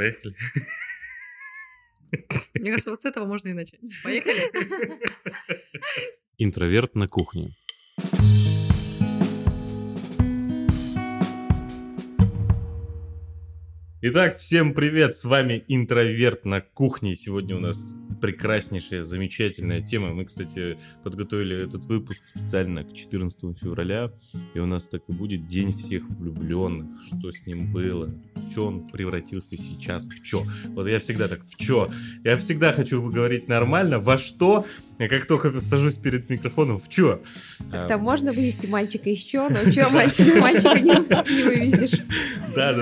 Поехали. Мне кажется, вот с этого можно и начать. Поехали. Интроверт на кухне. Итак, всем привет, с вами Интроверт на кухне. Сегодня у нас прекраснейшая, замечательная тема. Мы, кстати, подготовили этот выпуск специально к 14 февраля. И у нас так и будет День всех влюбленных. Что с ним было? В чё он превратился сейчас? В чё? Вот я всегда так, в чё? Я всегда хочу говорить нормально, во что? Я как только сажусь перед микрофоном, в чё? Так там можно вывести мальчика из чё, но чё мальчика не вывезешь. Да.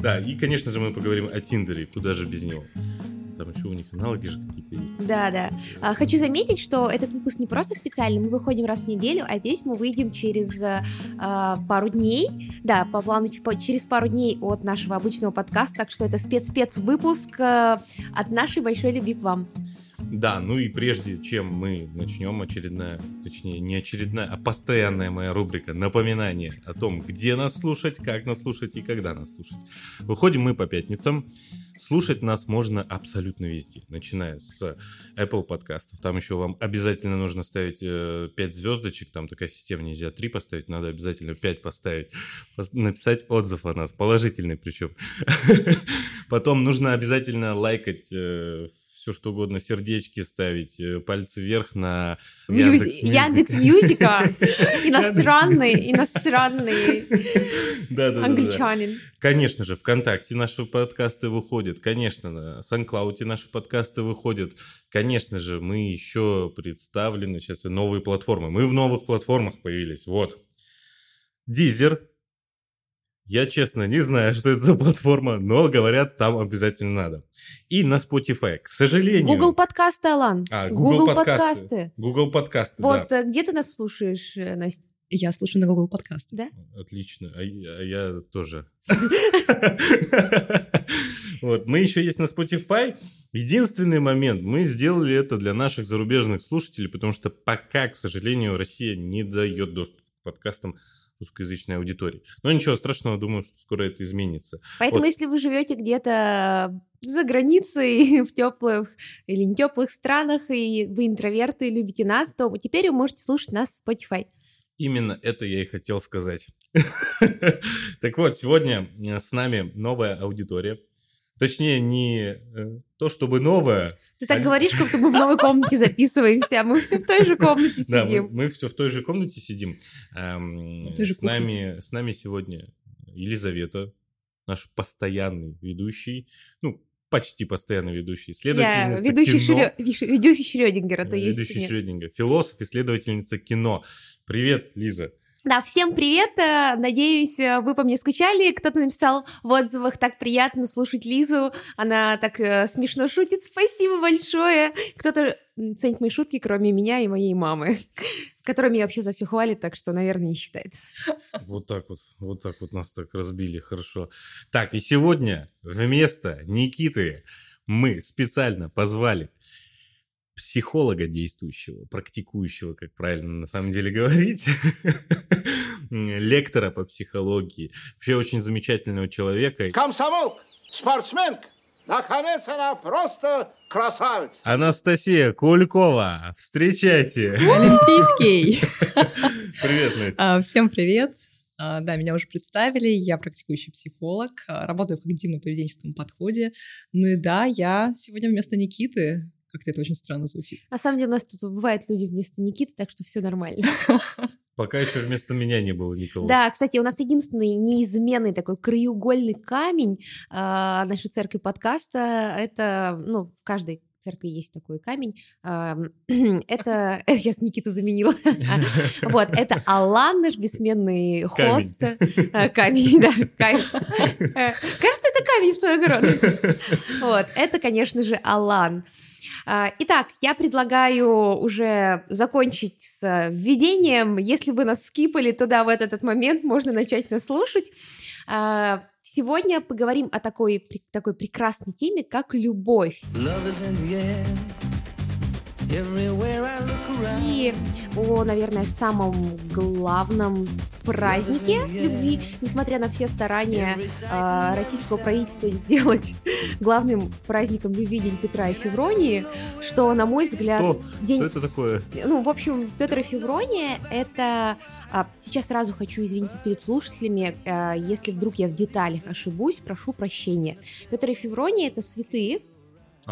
Да, и, конечно же, мы поговорим о Тиндере, куда же без него. Там еще у них аналоги же какие-то есть. Да. Хочу заметить, что этот выпуск не просто специальный. Мы выходим раз в неделю, а здесь мы выйдем через пару дней. Да, по плану через пару дней от нашего обычного подкаста. Так что это спецвыпуск от нашей большой любви к вам. Да, ну и прежде чем мы начнем, не очередная, а постоянная моя рубрика «Напоминание» о том, где нас слушать, как нас слушать и когда нас слушать. Выходим мы по пятницам. Слушать нас можно абсолютно везде, начиная с Apple подкастов. Там еще вам обязательно нужно ставить 5 звездочек, там такая система, нельзя 3 поставить, надо обязательно 5 поставить, написать отзыв о нас, положительный причем. Потом нужно обязательно лайкать все что угодно, сердечки ставить, пальцы вверх на Яндекс.Мюзика, иностранный англичанин. Конечно же, ВКонтакте наши подкасты выходят, конечно, на SoundCloud наши подкасты выходят, конечно же, мы еще представлены сейчас новые платформы. Мы в новых платформах появились, вот. Deezer. Я, честно, не знаю, что это за платформа, но, говорят, там обязательно надо. И на Spotify, к сожалению... Google подкасты, Алан. Google подкасты. Google подкасты, вот, да. Вот где ты нас слушаешь, Настя? Я слушаю на Google подкасты. Да? Отлично. А я тоже. Вот, мы еще есть на Spotify. Единственный момент, мы сделали это для наших зарубежных слушателей, потому что пока, к сожалению, Россия не дает доступ к подкастам русскоязычной аудитории. Но ничего страшного, думаю, что скоро это изменится. Поэтому, если вы живете где-то за границей, в теплых или не теплых странах, и вы интроверты, любите нас, то теперь вы можете слушать нас в Spotify. Именно это я и хотел сказать. Так вот, сегодня с нами новая аудитория. Точнее, не то, чтобы новое. Ты так говоришь, как будто мы в новой комнате записываемся, а мы все в той же комнате сидим. Да, мы все в той же комнате сидим. С нами сегодня Елизавета, наш постоянный ведущий, ну, почти постоянный ведущий, исследовательница кино. Ведущий Шрёдингера, то есть. Ведущий Шрёдингера, философ, исследовательница кино. Привет, Лиза. Да, всем привет, надеюсь, вы по мне скучали, кто-то написал в отзывах, так приятно слушать Лизу, она так смешно шутит, спасибо большое, кто-то ценит мои шутки, кроме меня и моей мамы, которая меня вообще за все хвалит, так что, наверное, не считается. Вот так вот нас так разбили, хорошо. Так, и сегодня вместо Никиты мы специально позвали психолога действующего, практикующего, как правильно на самом деле говорить, лектора по психологии, вообще очень замечательного человека. Комсомолка, спортсменка, наконец она просто красавица. Анастасия Кулькова, встречайте. Олимпийский. Привет, Настя. Всем привет. Да, меня уже представили, я практикующий психолог, работаю в когнитивно-поведенческом подходе. Ну и да, я сегодня вместо Никиты. Как-то это очень странно звучит. На самом деле у нас тут бывают люди вместо Никиты, так что все нормально. Пока еще вместо меня не было никого. Да, кстати, у нас единственный неизменный такой краеугольный камень нашей церкви подкаста. Это, ну, в каждой церкви есть такой камень. Это... Сейчас Никиту заменила. Вот, это Алан, наш бессменный хост. Камень, да. Кажется, это камень в твой огород. Вот, это, конечно же, Алан. Итак, я предлагаю уже закончить с введением. Если вы нас скипали, то да, в этот момент можно начать нас слушать. Сегодня поговорим о такой прекрасной теме, как любовь. И о, наверное, самом главном празднике любви, несмотря на все старания российского правительства сделать главным праздником любви День Петра и Февронии, что, на мой взгляд... Что это такое? Ну, в общем, Петр и Феврония — это... Сейчас сразу хочу извиниться перед слушателями, если вдруг я в деталях ошибусь, прошу прощения. Петр и Феврония — это святые,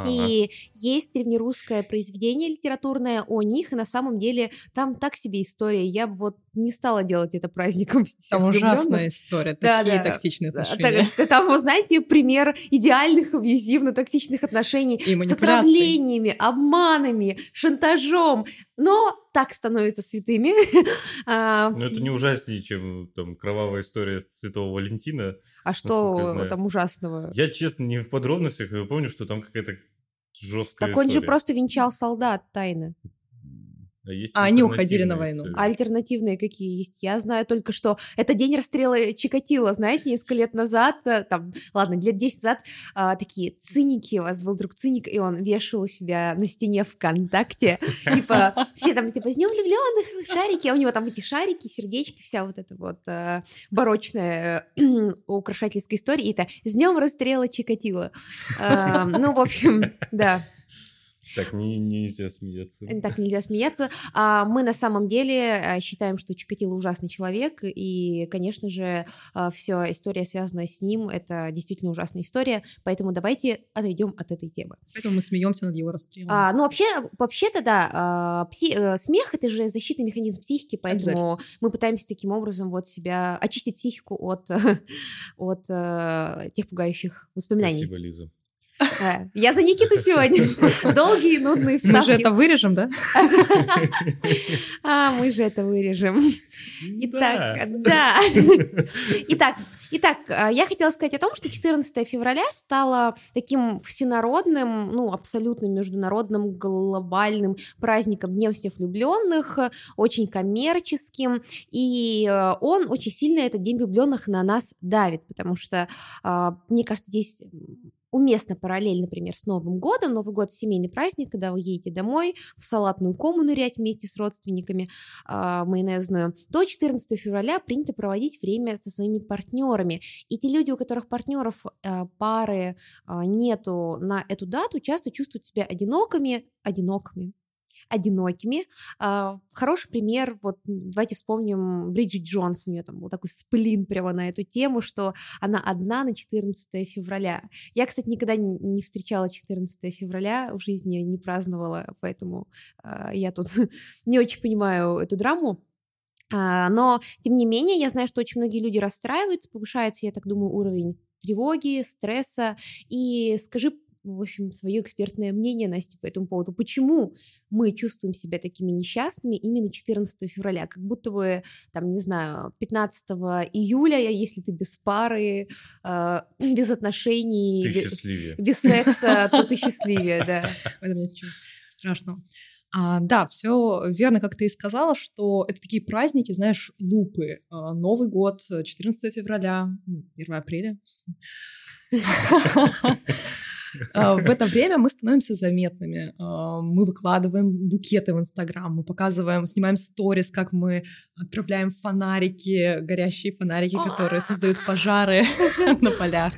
и есть древнерусское произведение литературное о них, и на самом деле там так себе история. Я бы вот не стала делать это праздником. Там ужасная история, такие токсичные отношения. Там, вы знаете, пример идеальных абьюзивно-токсичных отношений с отравлениями, обманами, шантажом. Но так становятся святыми. Но это не ужаснее, чем там кровавая история святого Валентина. А что там ужасного? Я, честно, не в подробностях, но помню, что там какая-то жесткая история. Так он же просто венчал солдат тайно. А они уходили на войну. А альтернативные какие есть? Я знаю только, что это день расстрела Чикатило, знаете, несколько лет назад, там, ладно, лет 10 назад, такие циники, у вас был друг циник, и он вешал у себя на стене ВКонтакте, типа, все там, типа, с днём влюблённых, шарики, а у него там эти шарики, сердечки, вся вот эта вот барочная украшательская история, и это «С днём расстрела Чикатило». Ну, в общем, да. Так нельзя смеяться. Так нельзя смеяться. Мы на самом деле считаем, что Чикатило ужасный человек, и, конечно же, вся история, связанная с ним, это действительно ужасная история, поэтому давайте отойдем от этой темы. Поэтому мы смеемся над его расстрелом. Ну, вообще-то, да, смех — это же защитный механизм психики, поэтому мы пытаемся таким образом вот себя очистить психику от тех пугающих воспоминаний. Спасибо, Лиза. Я за Никиту сегодня. Долгие, нудные вставки. Мы же это вырежем, да? Мы же это вырежем. Итак, я хотела сказать о том, что 14 февраля стало таким всенародным, ну, абсолютно международным, глобальным праздником Днем всех влюбленных, очень коммерческим, и он очень сильно, этот День влюбленных, на нас давит, потому что, мне кажется, здесь... уместно параллель, например, с Новым годом. Новый год — семейный праздник, когда вы едете домой в салатную кому нырять вместе с родственниками майонезную. До 14 февраля принято проводить время со своими партнерами. И те люди, у которых партнеров пары нету на эту дату, часто чувствуют себя одинокими. Хороший пример, вот давайте вспомним Бриджит Джонс, у нее там был такой сплин прямо на эту тему, что она одна на 14 февраля. Я, кстати, никогда не встречала 14 февраля, в жизни не праздновала, поэтому я тут не очень понимаю эту драму. Но, тем не менее, я знаю, что очень многие люди расстраиваются, повышается, я так думаю, уровень тревоги, стресса. И скажи, в общем, свое экспертное мнение, Настя, по этому поводу. Почему мы чувствуем себя такими несчастными именно 14 февраля? Как будто бы, там, не знаю, 15 июля, если ты без пары, без отношений, без секса, то ты счастливее, да. В этом нет ничего страшного. Да, все верно, как ты и сказала, что это такие праздники, знаешь, лупы. Новый год, 14 февраля, 1 апреля. В это время мы становимся заметными. Мы выкладываем букеты в Инстаграм, мы показываем, снимаем сторис, как мы отправляем фонарики, горящие фонарики, которые создают пожары на полях.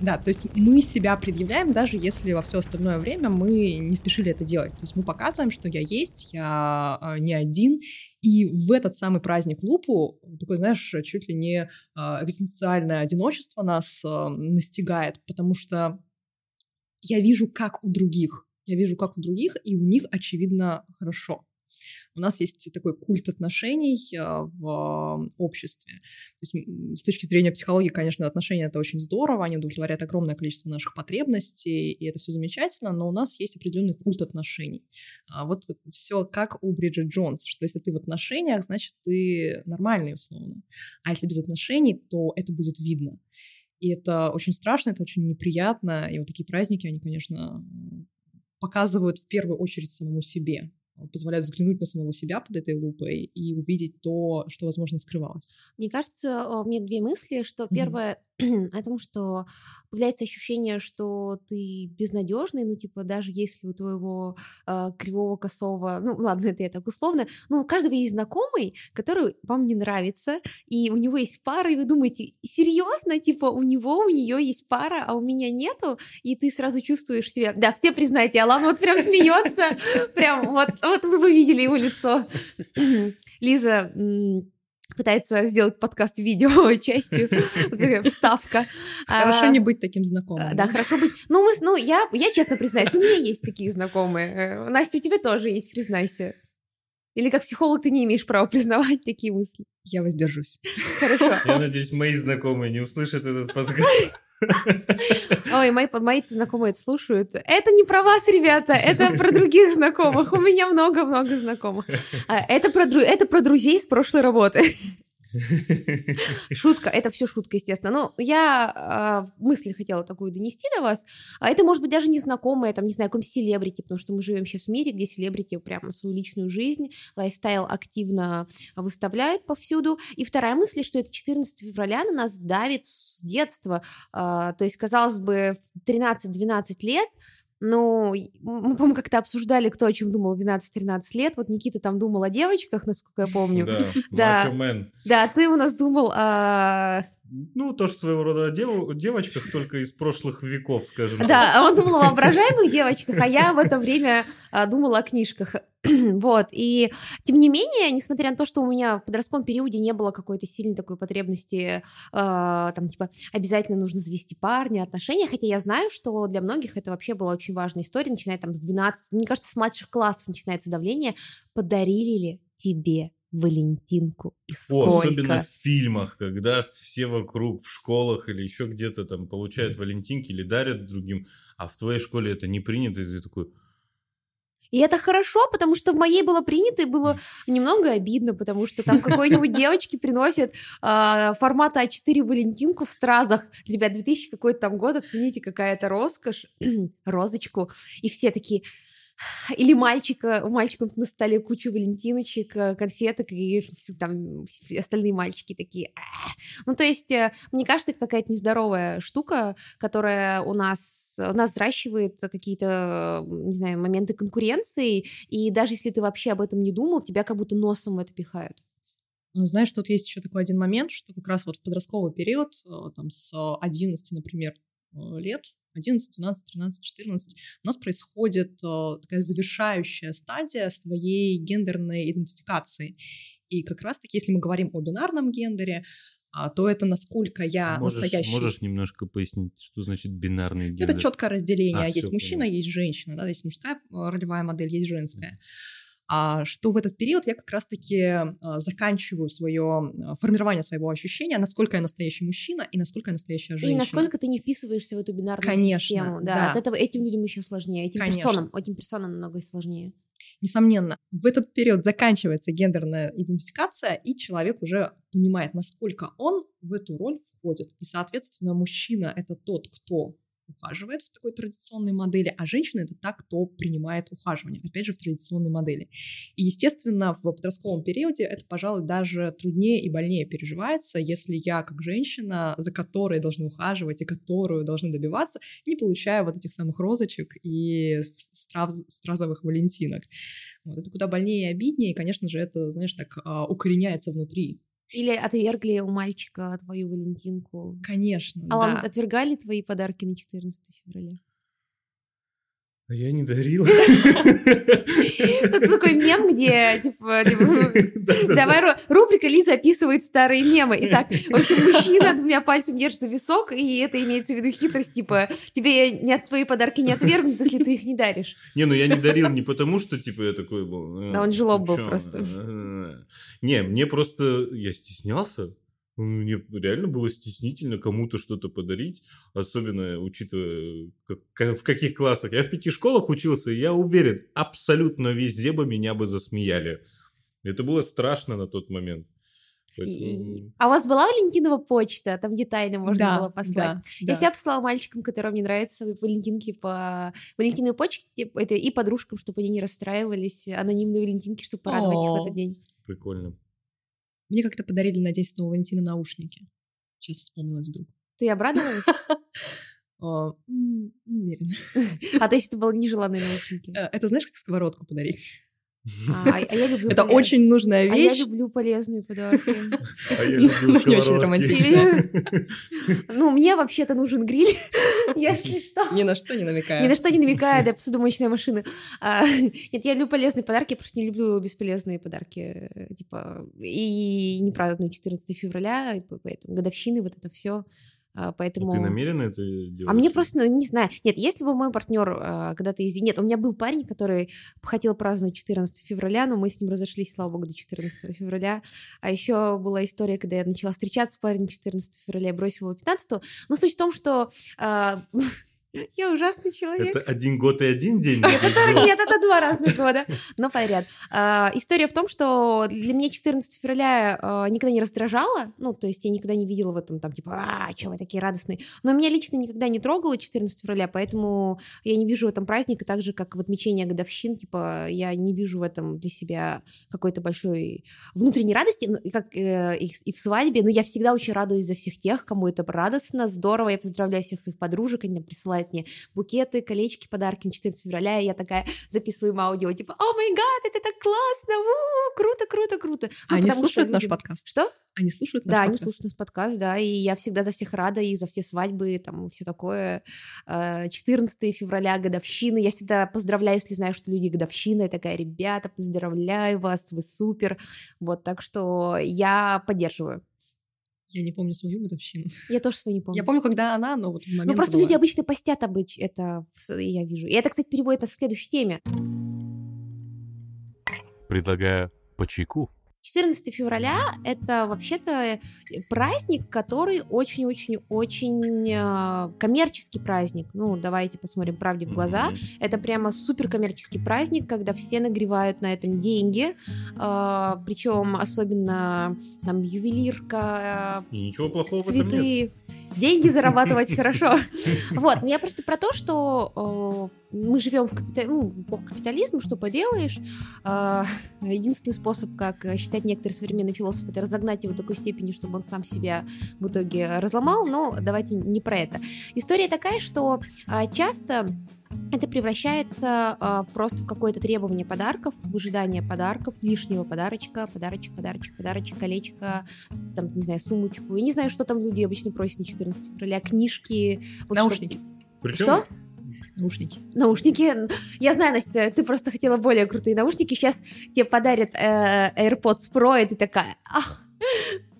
Да, то есть мы себя предъявляем, даже если во все остальное время мы не спешили это делать. То есть мы показываем, что я есть, я не один. И в этот самый праздник лупу, такой, знаешь, чуть ли не экзистенциальное одиночество нас настигает, потому что я вижу, как у других, и у них, очевидно, хорошо. У нас есть такой культ отношений в обществе. То есть, с точки зрения психологии, конечно, отношения — это очень здорово, они удовлетворяют огромное количество наших потребностей, и это все замечательно, но у нас есть определенный культ отношений. Вот все как у Бриджит Джонс, что если ты в отношениях, значит, ты нормальный, условно. А если без отношений, то это будет видно. И это очень страшно, это очень неприятно. И вот такие праздники, они, конечно, показывают в первую очередь самому себе, позволяют взглянуть на самого себя под этой лупой и увидеть то, что, возможно, скрывалось. Мне кажется, у меня две мысли, что первое... о том, что появляется ощущение, что ты безнадежный, ну, типа, даже если у твоего кривого, косого, ну, ладно, это я так условно, но у каждого есть знакомый, который вам не нравится, и у него есть пара, и вы думаете, серьезно, типа, у него, у нее есть пара, а у меня нету, и ты сразу чувствуешь себя, да, все признайте, Алан вот прям смеется, прям вот вы бы видели его лицо. Лиза пытается сделать подкаст видео частью, вот такая вставка. Хорошо не быть таким знакомым. Да, хорошо быть. Ну, я честно признаюсь, у меня есть такие знакомые. Настя, у тебя тоже есть, признайся. Или как психолог ты не имеешь права признавать такие мысли? Я воздержусь. Хорошо. Я надеюсь, мои знакомые не услышат этот подкаст. Ой, мои знакомые это слушают. Это не про вас, ребята, это про других знакомых. У меня много-много знакомых. Это про друзей с прошлой работы. Шутка, это все шутка, естественно. Но я мысль хотела такую донести до вас. Это может быть даже незнакомое, там, не знаю, каком селебрити, потому что мы живем сейчас в мире, где селебрити прямо свою личную жизнь, лайфстайл активно выставляют повсюду. И вторая мысль, что это 14 февраля на нас давит с детства. То есть, казалось бы, в 13-12 лет. Ну, мы, по-моему, как-то обсуждали, кто о чем думал в 12-13 лет. Вот Никита там думал о девочках, насколько я помню. Да, мачо мэн. Да, ты у нас думал о... Ну, тоже своего рода о девочках, только из прошлых веков, скажем так. Да, он думал о воображаемых девочках, а я в это время думала о книжках. Вот, и тем не менее, несмотря на то, что у меня в подростковом периоде не было какой-то сильной такой потребности, там, типа, обязательно нужно завести парня, отношения, хотя я знаю, что для многих это вообще была очень важная история, начиная там с 12, мне кажется, с младших классов начинается давление, подарили ли тебе валентинку и сколько? Особенно в фильмах, когда все вокруг в школах или еще где-то там получают валентинки или дарят другим, а в твоей школе это не принято, и ты такой... И это хорошо, потому что в моей было принято и было немного обидно, потому что там какой-нибудь девочке приносят формата А4 валентинку в стразах. Ребят, 2000 какой-то там год, оцените, какая это роскошь, розочку. И все такие... Или у мальчика на столе куча валентиночек, конфеток, и там остальные мальчики такие. Ну, то есть, мне кажется, это какая-то нездоровая штука, которая у нас взращивает какие-то, не знаю, моменты конкуренции, и даже если ты вообще об этом не думал, тебя как будто носом это пихают. Знаешь, тут есть еще такой один момент, что как раз вот в подростковый период, там с 11, например, лет, 11, 12, 13, 14, у нас происходит такая завершающая стадия своей гендерной идентификации. И как раз-таки, если мы говорим о бинарном гендере, то это насколько я настоящий... Можешь немножко пояснить, что значит бинарный гендер? Это четкое разделение. Есть мужчина, есть женщина, да, есть мужская ролевая модель, есть женская. Что в этот период я как раз-таки заканчиваю формирование своего ощущения, насколько я настоящий мужчина и насколько я настоящая женщина. И насколько ты не вписываешься в эту бинарную систему. Да. От этого этим людям еще сложнее, этим персонам намного сложнее. Несомненно, в этот период заканчивается гендерная идентификация, и человек уже понимает, насколько он в эту роль входит. И, соответственно, мужчина — это тот, кто ухаживает в такой традиционной модели, а женщина — это та, кто принимает ухаживание, опять же, в традиционной модели. И, естественно, в подростковом периоде это, пожалуй, даже труднее и больнее переживается, если я, как женщина, за которой должны ухаживать и которую должны добиваться, не получаю вот этих самых розочек и стразовых валентинок. Вот. Это куда больнее и обиднее, и, конечно же, это, знаешь, так укореняется внутри. Или отвергли у мальчика твою валентинку? Конечно, Алан, да. Отвергали твои подарки на 14 февраля? А я не дарила. Тут такой мем, где, типа, давай рубрика «Лиза описывает старые мемы». Итак, в общем, мужчина двумя пальцами держит за висок, и это имеется в виду хитрость, типа, тебе твои подарки не отвергнут, если ты их не даришь. Не, ну я не дарил не потому, что, типа, я такой был... Да он жлоб был просто. Не, мне просто... Я стеснялся. Мне реально было стеснительно кому-то что-то подарить, особенно учитывая, в каких классах. Я в 5 школах учился, и я уверен, абсолютно везде бы меня бы засмеяли. Это было страшно на тот момент. Поэтому... А у вас была валентинова почта? Там где тайны можно было послать? Да. Я себя послала мальчикам, которым не нравятся валентинки по валентиновой почте, и подружкам, чтобы они не расстраивались, анонимные валентинки, чтобы порадовать их в этот день. Прикольно. Мне как-то подарили на День Святого Валентина наушники. Сейчас вспомнилось вдруг. Ты обрадовалась? Не уверена. А то есть это были нежеланные наушники? Это знаешь, как сковородку подарить? Это очень нужная вещь. А я люблю полезные подарки. А я люблю сковородки. Не очень романтичные. Ну, мне вообще-то нужен гриль, если что. Ни на что не намекаю. Ни на что не намекаю, да, посудомоечная машина. Нет, я люблю полезные подарки, я просто не люблю бесполезные подарки. Типа, и не праздную 14 февраля, поэтому годовщины, вот это все. Поэтому... А ты намеренно это делаешь? А мне просто, ну, не знаю. Нет, если бы мой партнер когда-то из... Нет, у меня был парень, который хотел праздновать 14 февраля, но мы с ним разошлись, слава богу, до 14 февраля. А еще была история, когда я начала встречаться с парнем 14 февраля, я бросила его 15-го. Но суть в том, что... Я ужасный человек. Это один год и один день? Нет, это два разных года, но подряд. История в том, что для меня 14 февраля никогда не раздражало, ну, то есть я никогда не видела в этом, там, типа, а, чего вы такие радостные, но меня лично никогда не трогало 14 февраля, поэтому я не вижу в этом праздника, так же, как в отмечении годовщин, типа, я не вижу в этом для себя какой-то большой внутренней радости, как и в свадьбе, но я всегда очень радуюсь за всех тех, кому это радостно, здорово, я поздравляю всех своих подружек, они нам присылают мне букеты, колечки, подарки на 14 февраля, и я такая записываю им аудио, типа, о май гад, это так классно, у-у-у, круто, круто, круто. Ну, они слушают наш подкаст? Что? Они слушают наш подкаст? Да, они слушают наш подкаст, да, и я всегда за всех рада, и за все свадьбы, там, все такое. 14 февраля, годовщины, я всегда поздравляю, если знаю, что люди годовщины, я такая, ребята, поздравляю вас, вы супер, вот, так что я поддерживаю. Я не помню свою годовщину. Я тоже свою не помню. Я помню, когда она, но вот в момент... Ну, просто забываю. Люди обычно постят обычно, это я вижу. И это, кстати, переводит нас к следующей теме. Предлагаю по чайку. 14 февраля – это вообще-то праздник, который очень-очень-очень коммерческий праздник. Ну, давайте посмотрим правде в глаза. Mm-hmm. Это прямо суперкоммерческий праздник, когда все нагревают на этом деньги. Причем особенно там ювелирка, и ничего плохого цветы. В этом нет. Деньги зарабатывать хорошо. Вот, но я просто про то, что... Мы живем в эпоху капитализма, что поделаешь. Единственный способ, как считать некоторые современные философы, это разогнать его до такой степени, чтобы он сам себя в итоге разломал, но давайте не про это. История такая, что часто это превращается просто в какое-то требование подарков, в ожидание подарков, лишнего подарочка, подарочек, колечко, там, не знаю, сумочку. Я не знаю, что там люди обычно просят на 14 февраля, книжки. Вот наушники. Причем... Что? Наушники. Наушники. Я знаю, Настя, ты просто хотела более крутые наушники. Сейчас тебе подарят AirPods Pro, и ты такая, ах.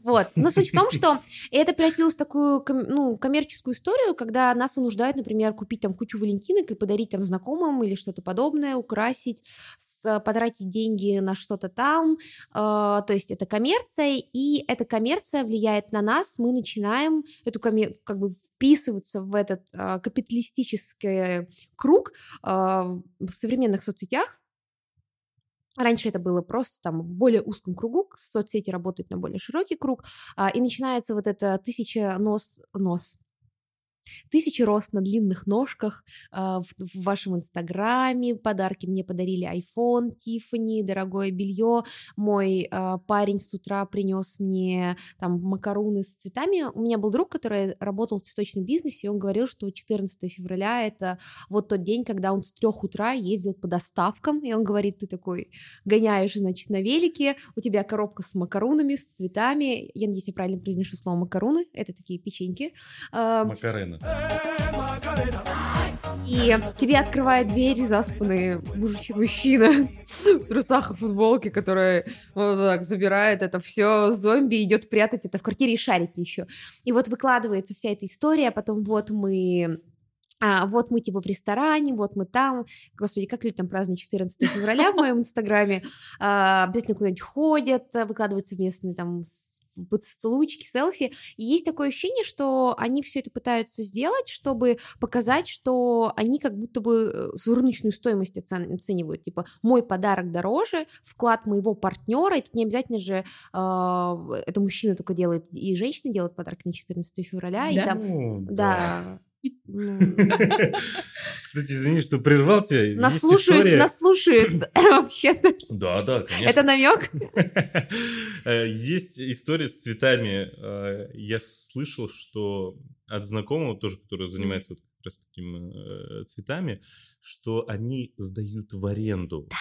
Вот. Но суть в том, что это превратилось в такую, ну, коммерческую историю, когда нас вынуждают, например, купить там кучу валентинок и подарить там знакомым или что-то подобное, украсить, потратить деньги на что-то там. То есть это коммерция, и эта коммерция влияет на нас. Мы начинаем эту как бы вписываться в этот капиталистический круг в современных соцсетях. Раньше это было просто там в более узком кругу, соцсети работают на более широкий круг, и начинается вот это тысячи роз на длинных ножках в вашем инстаграме, подарки мне подарили iPhone, Tiffany, дорогое белье, мой парень с утра принес мне там макаруны с цветами. У меня был друг, который работал в цветочном бизнесе, и он говорил, что 14 февраля это вот тот день, когда он с 3 утра ездил по доставкам, и он говорит, ты такой гоняешь, значит, на велике, у тебя коробка с макарунами, с цветами, я надеюсь, я правильно произношу слово макаруны, это такие печеньки. Макарены. И тебе открывает дверь заспанный мужчина в трусах и футболке, который вот так забирает это все зомби, идет прятать это в квартире и шарики еще. И вот выкладывается вся эта история, а потом вот мы типа в ресторане, вот мы там. Господи, как люди там празднуют 14 февраля в моем инстаграме. Обязательно куда-нибудь ходят, выкладываются местные там поцелуйчики, селфи, и есть такое ощущение, что они все это пытаются сделать, чтобы показать, что они как будто бы свою рыночную стоимость оценивают, типа, мой подарок дороже, вклад моего партнера, и тут не обязательно же это мужчина только делает, и женщина делает подарок на 14 февраля, да? И там, да... Кстати, извини, что прервал тебя. Нас слушают вообще-то. Да, конечно. Это намек? Есть история с цветами. Я слышал, что от знакомого тоже, который занимается вот как раз такими цветами, что они сдают в аренду. Да.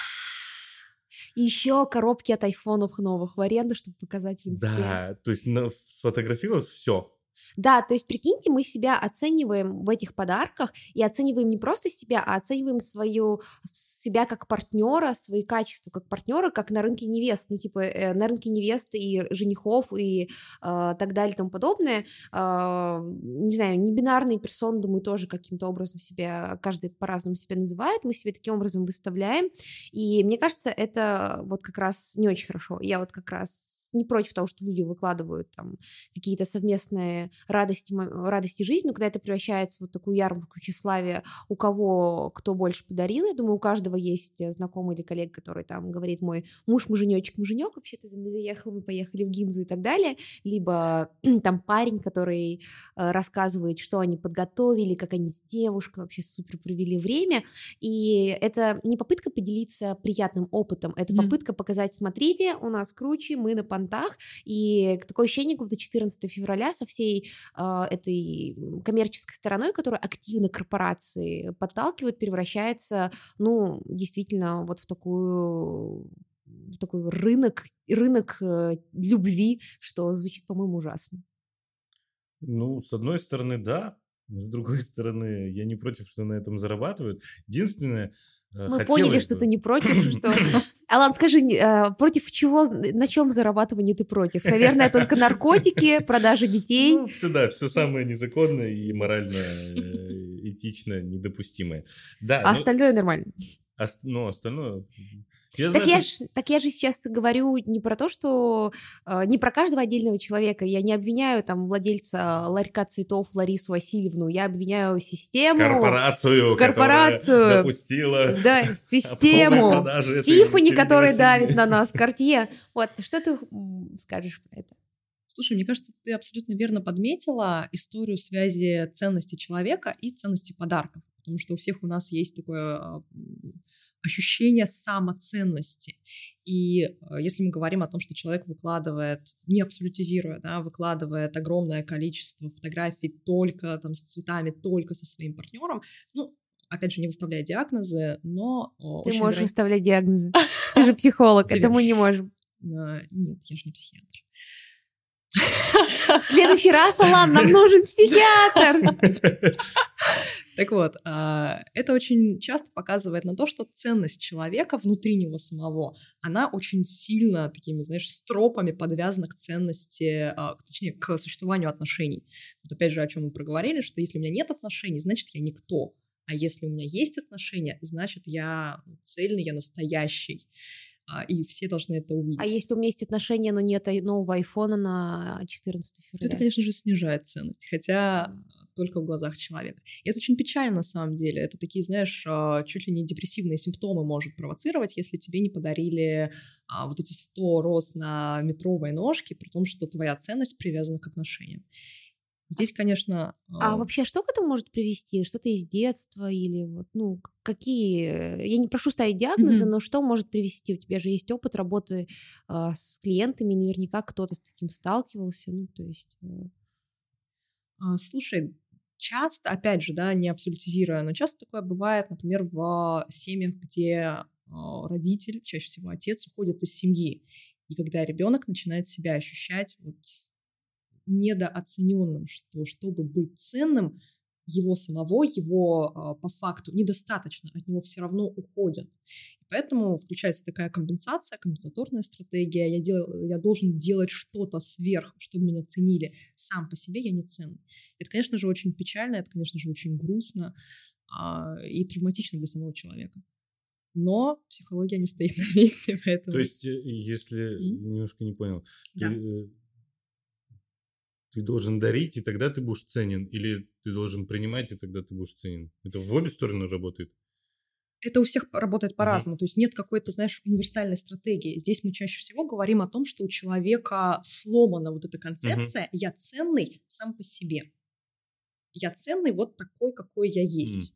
Еще коробки от айфонов новых в аренду, чтобы показать в Инсте. Да, то есть сфотографировалось все. Да, то есть, прикиньте, мы себя оцениваем в этих подарках и оцениваем не просто себя, а оцениваем себя как партнера, свои качества как партнера, как на рынке невест, ну, типа, на рынке невест и женихов и так далее и тому подобное. Не знаю, небинарные персоны, думаю, тоже каким-то образом себя, каждый по-разному себя называет, мы себя таким образом выставляем, и мне кажется, это вот как раз не очень хорошо. Я вот как раз не против того, что люди выкладывают там какие-то совместные радости жизни, но когда это превращается в вот такую ярмарку тщеславия, у кого кто больше подарил, я думаю, у каждого есть знакомый или коллега, который там говорит, мой муж, муженек, вообще-то заехал, мы поехали в Гинзу и так далее, либо там парень, который рассказывает, что они подготовили, как они с девушкой вообще супер провели время, и это не попытка поделиться приятным опытом, это попытка показать, смотрите, у нас круче, мы на и такое ощущение, как будто 14 февраля со всей этой коммерческой стороной, которая активно корпорации подталкивают, превращается, ну, действительно, вот в такой рынок любви, что звучит, по-моему, ужасно. Ну, с одной стороны, да, с другой стороны, я не против, что на этом зарабатывают. Единственное, мы поняли, что ты не против, что... Алан, скажи, против чего, на чем зарабатывание ты против? Наверное, только наркотики, продажи детей. Ну, всегда, все самое незаконное и морально, этично недопустимое. Да, а остальное нормально? Ну, остальное... Я же сейчас говорю не про то, что не про каждого отдельного человека. Я не обвиняю там владельца ларька цветов Ларису Васильевну. Я обвиняю систему, корпорацию, допустила, да, систему, Тиффани, которая давит на нас, Картье. Вот, что ты скажешь про это? Слушай, мне кажется, ты абсолютно верно подметила историю связи ценности человека и ценности подарков, потому что у всех у нас есть такое ощущение самоценности. И если мы говорим о том, что человек выкладывает, не абсолютизируя, да, выкладывает огромное количество фотографий только там, с цветами, только со своим партнером, ну, опять же, не выставляя диагнозы, но... Ты можешь выставлять диагнозы. Ты же психолог, это мы не можем. Нет, я же не психиатр. В следующий раз, Алан, нам нужен психиатр. Так вот, это очень часто показывает на то, что ценность человека внутри него самого, она очень сильно такими, знаешь, стропами подвязана к ценности, точнее, к существованию отношений. Вот опять же, о чем мы проговорили, что если у меня нет отношений, значит, я никто. А если у меня есть отношения, значит, я цельный, я настоящий. И все должны это увидеть. А если у меня есть отношения, но нет нового айфона на 14 февраля? Это, конечно же, снижает ценность, хотя только в глазах человека. И это очень печально, на самом деле. Это такие, знаешь, чуть ли не депрессивные симптомы может провоцировать, если тебе не подарили вот эти 100 роз на метровой ножке, при том, что твоя ценность привязана к отношениям. Здесь, конечно... А вообще что к этому может привести? Что-то из детства или вот, ну, какие... Я не прошу ставить диагнозы, но что может привести? У тебя же есть опыт работы с клиентами, наверняка кто-то с таким сталкивался, ну, то есть... Слушай, часто, опять же, да, не абсолютизируя, но часто такое бывает, например, в семьях, где родитель, чаще всего отец, уходит из семьи, и когда ребенок начинает себя ощущать вот... недооцененным, что чтобы быть ценным, его самого, его по факту недостаточно, от него все равно уходят. И поэтому включается такая компенсация, компенсаторная стратегия. Я должен делать что-то сверх, чтобы меня ценили. Сам по себе я не ценный. Это, конечно же, очень печально, это, конечно же, очень грустно и травматично для самого человека. Но психология не стоит на месте, поэтому... То есть, если... Немножко не понял. Да. Ты должен дарить, и тогда ты будешь ценен. Или ты должен принимать, и тогда ты будешь ценен. Это в обе стороны работает? Это у всех работает по-разному. То есть нет какой-то, знаешь, универсальной стратегии. Здесь мы чаще всего говорим о том, что у человека сломана вот эта концепция «я ценный сам по себе». «Я ценный вот такой, какой я есть».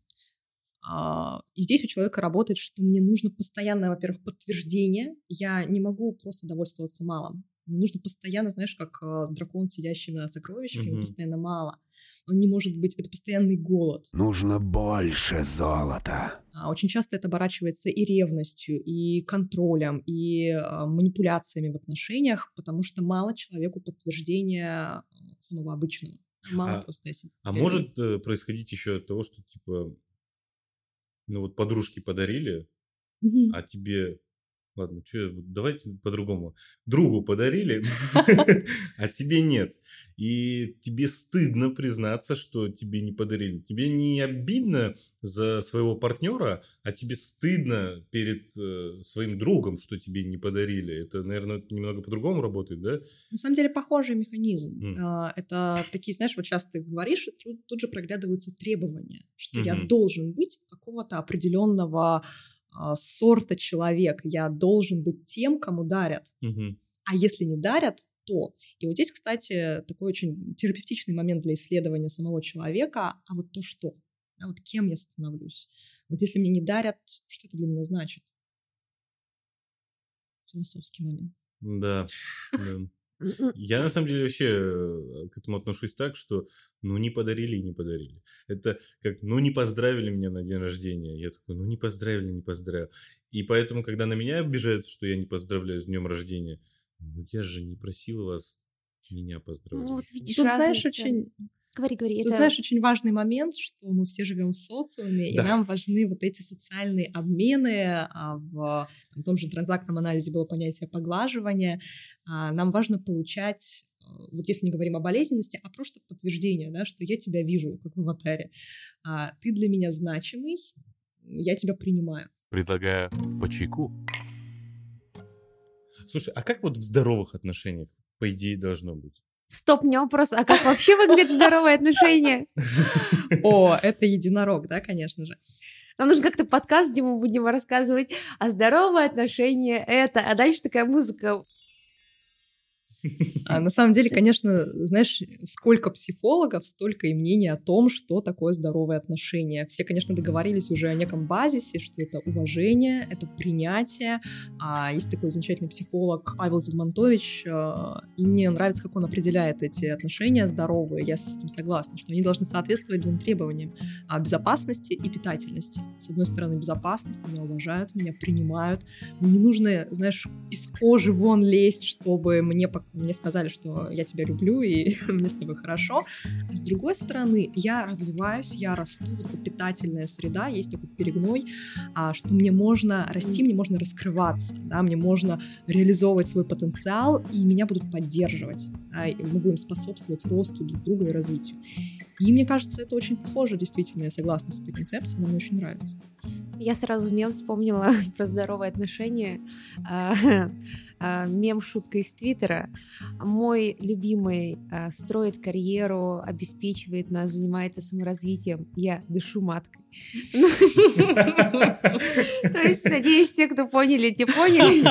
И здесь у человека работает, что мне нужно постоянное, во-первых, подтверждение. Я не могу просто довольствоваться малым. Нужно постоянно, знаешь, как дракон, сидящий на сокровищах, ему постоянно мало. он не может быть, это постоянный голод. Нужно больше золота. Очень часто это оборачивается и ревностью, и контролем, и манипуляциями в отношениях, потому что мало человеку подтверждения самого обычного. Мало просто. Если может происходить еще от того, что типа, ну вот подружки подарили, а тебе... Ладно, что, давайте по-другому. Другу подарили, а тебе нет. И тебе стыдно признаться, что тебе не подарили. Тебе не обидно за своего партнера, а тебе стыдно перед своим другом, что тебе не подарили. Это, наверное, немного по-другому работает, да? На самом деле, похожий механизм. Это такие, знаешь, вот сейчас ты говоришь, и тут же проглядываются требования, что я должен быть какого-то определенного... сорта человек, я должен быть тем, кому дарят. А если не дарят, то... И вот здесь, кстати, такой очень терапевтичный момент для исследования самого человека. А вот то что? А вот кем я становлюсь? Вот если мне не дарят, что это для меня значит? Философский момент. Да. Я, на самом деле, вообще к этому отношусь так, что ну не подарили и не подарили. Это как, ну не поздравили меня на день рождения. Я такой, ну не поздравили, не поздравил. И поэтому, когда на меня обижаются, что я не поздравляю с днем рождения, ну я же не просил вас меня поздравить. Ну, вот видишь, тут, знаешь, очень... Говори. Ты знаешь, очень важный момент, что мы все живем в социуме, да. И нам важны вот эти социальные обмены. В том же транзактном анализе было понятие поглаживания. Нам важно получать, вот если не говорим о болезненности, а просто подтверждение, да, что я тебя вижу, как в аватаре. Ты для меня значимый, я тебя принимаю. Предлагаю по чайку. Слушай, а как вот в здоровых отношениях, по идее, должно быть? Стоп, у меня вопрос, а как вообще выглядят здоровые отношения? О, это единорог, да, конечно же. Нам нужен как-то подкаст, где мы будем рассказывать о здоровые отношения, это, а дальше такая музыка. На самом деле, конечно, знаешь, сколько психологов, столько и мнений о том, что такое здоровые отношения. Все, конечно, договорились уже о неком базисе, что это уважение, это принятие. Есть такой замечательный психолог Павел Загмонтович, и мне нравится, как он определяет эти отношения здоровые. Я с этим согласна, что они должны соответствовать двум требованиям: безопасности и питательности. С одной стороны, безопасность, меня уважают, меня принимают. Мне не нужно, знаешь, из кожи вон лезть, чтобы мне сказали, что я тебя люблю и мне с тобой хорошо. А с другой стороны, я развиваюсь, я расту, вот эта питательная среда, есть такой перегной, что мне можно расти, мне можно раскрываться, да, мне можно реализовывать свой потенциал, и меня будут поддерживать. Да, и мы будем способствовать росту друг друга и развитию. И мне кажется, это очень похоже, действительно, я согласна с этой концепцией, она мне очень нравится. Я сразу мем вспомнила про здоровые отношения. Мем-шутка из Твиттера. Мой любимый строит карьеру, обеспечивает нас, занимается саморазвитием. Я дышу маткой. То есть, надеюсь, все, кто поняли, те поняли.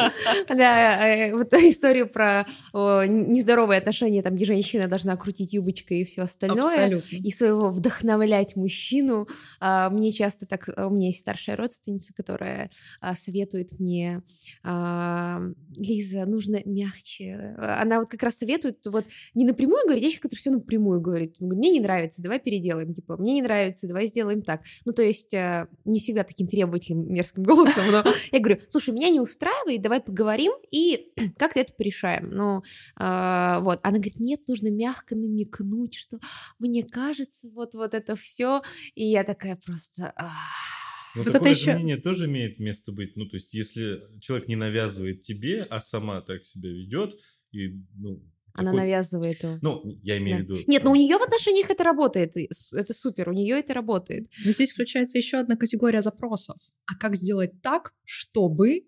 Да, вот историю про нездоровые отношения, там, где женщина должна крутить юбочкой и все остальное. И своего вдохновлять мужчину. Мне часто так... У меня есть старшая родственница, которая советует мне... Лиза, нужно мягче. Она вот как раз советует, вот не напрямую говорит, я человек, который все напрямую говорит. Мне не нравится, давай переделаем. Типа, мне не нравится, давай сделаем так. Ну, то есть, не всегда таким требовательным, мерзким голосом, но я говорю, слушай, меня не устраивает, давай поговорим и как-то это порешаем. Ну, вот. Она говорит, нет, нужно мягко намекнуть, что мне кажется, вот это все. И я такая просто... Но вот такое изменение тоже имеет место быть. Ну, то есть, если человек не навязывает тебе, а сама так себя ведет, и, ну... Она такой... навязывает его. Ну, я имею в виду... Нет, но у нее в отношениях это работает. Это супер, у нее это работает. Но здесь включается еще одна категория запросов. А как сделать так, чтобы...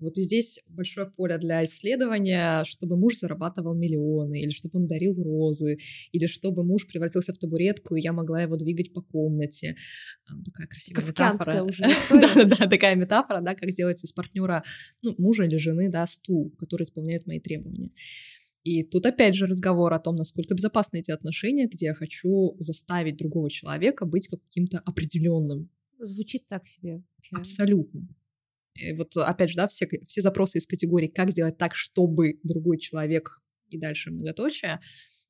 Вот и здесь большое поле для исследования, чтобы муж зарабатывал миллионы, или чтобы он дарил розы, или чтобы муж превратился в табуретку, и я могла его двигать по комнате. Такая красивая метафора. Да-да-да, такая метафора, да, как сделать из партнера, ну, мужа или жены, да, стул, который исполняет мои требования. И тут опять же разговор о том, насколько безопасны эти отношения, где я хочу заставить другого человека быть каким-то определенным. Звучит так себе. Абсолютно. И вот опять же, да, все запросы из категории «как сделать так, чтобы другой человек» и дальше многоточие,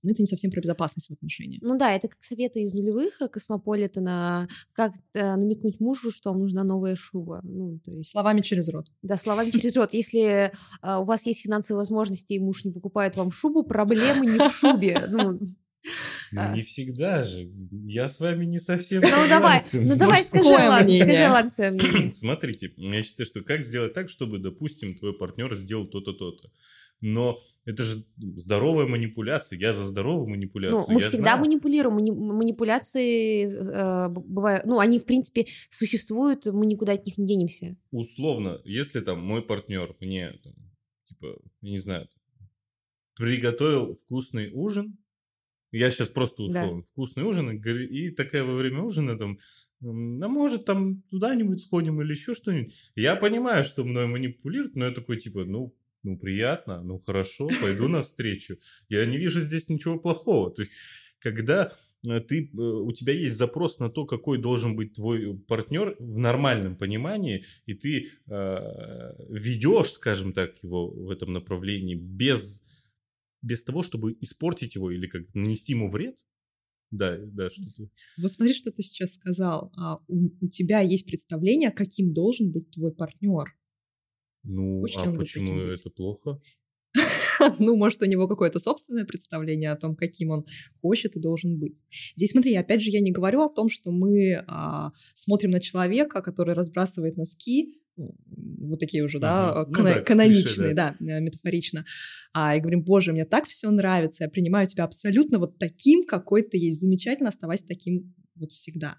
но это не совсем про безопасность в отношениях. Ну да, это как советы из нулевых Космополитена, как намекнуть мужу, что вам нужна новая шуба. Ну, то есть... Словами через рот. Да, словами через рот. Если у вас есть финансовые возможности, и муж не покупает вам шубу, проблемы не в шубе. Ну, не всегда же. Я с вами не совсем согласен. Ну давай, скажи, Алан, свое мнение. Смотрите, я считаю, что как сделать так, чтобы, допустим, твой партнер сделал то-то, то-то. Но это же здоровая манипуляция. Я за здоровую манипуляцию. Ну, мы всегда манипулируем. Манипуляции бывают... Ну, они, в принципе, существуют. Мы никуда от них не денемся. Условно, если там мой партнер мне, там, типа, я не знаю, приготовил вкусный ужин, я сейчас просто условно, да. Вкусный ужин, и такая во время ужина там, а может там туда-нибудь сходим или еще что-нибудь. Я понимаю, что мной манипулируют, но я такой типа, ну приятно, ну хорошо, пойду навстречу. Я не вижу здесь ничего плохого. То есть, когда у тебя есть запрос на то, какой должен быть твой партнер в нормальном понимании, и ты ведешь, скажем так, его в этом направлении без того, чтобы испортить его или как нанести ему вред. Да, что-то. Вот смотри, что ты сейчас сказал. У тебя есть представление, каким должен быть твой партнер. Ну, а почему это плохо? Ну, может, у него какое-то собственное представление о том, каким он хочет и должен быть. Здесь, смотри, опять же, я не говорю о том, что мы смотрим на человека, который разбрасывает носки, вот такие уже, да, каноничные, да, метафорично, и говорим, боже, мне так все нравится, я принимаю тебя абсолютно вот таким, какой ты есть, замечательно, оставайся таким вот всегда.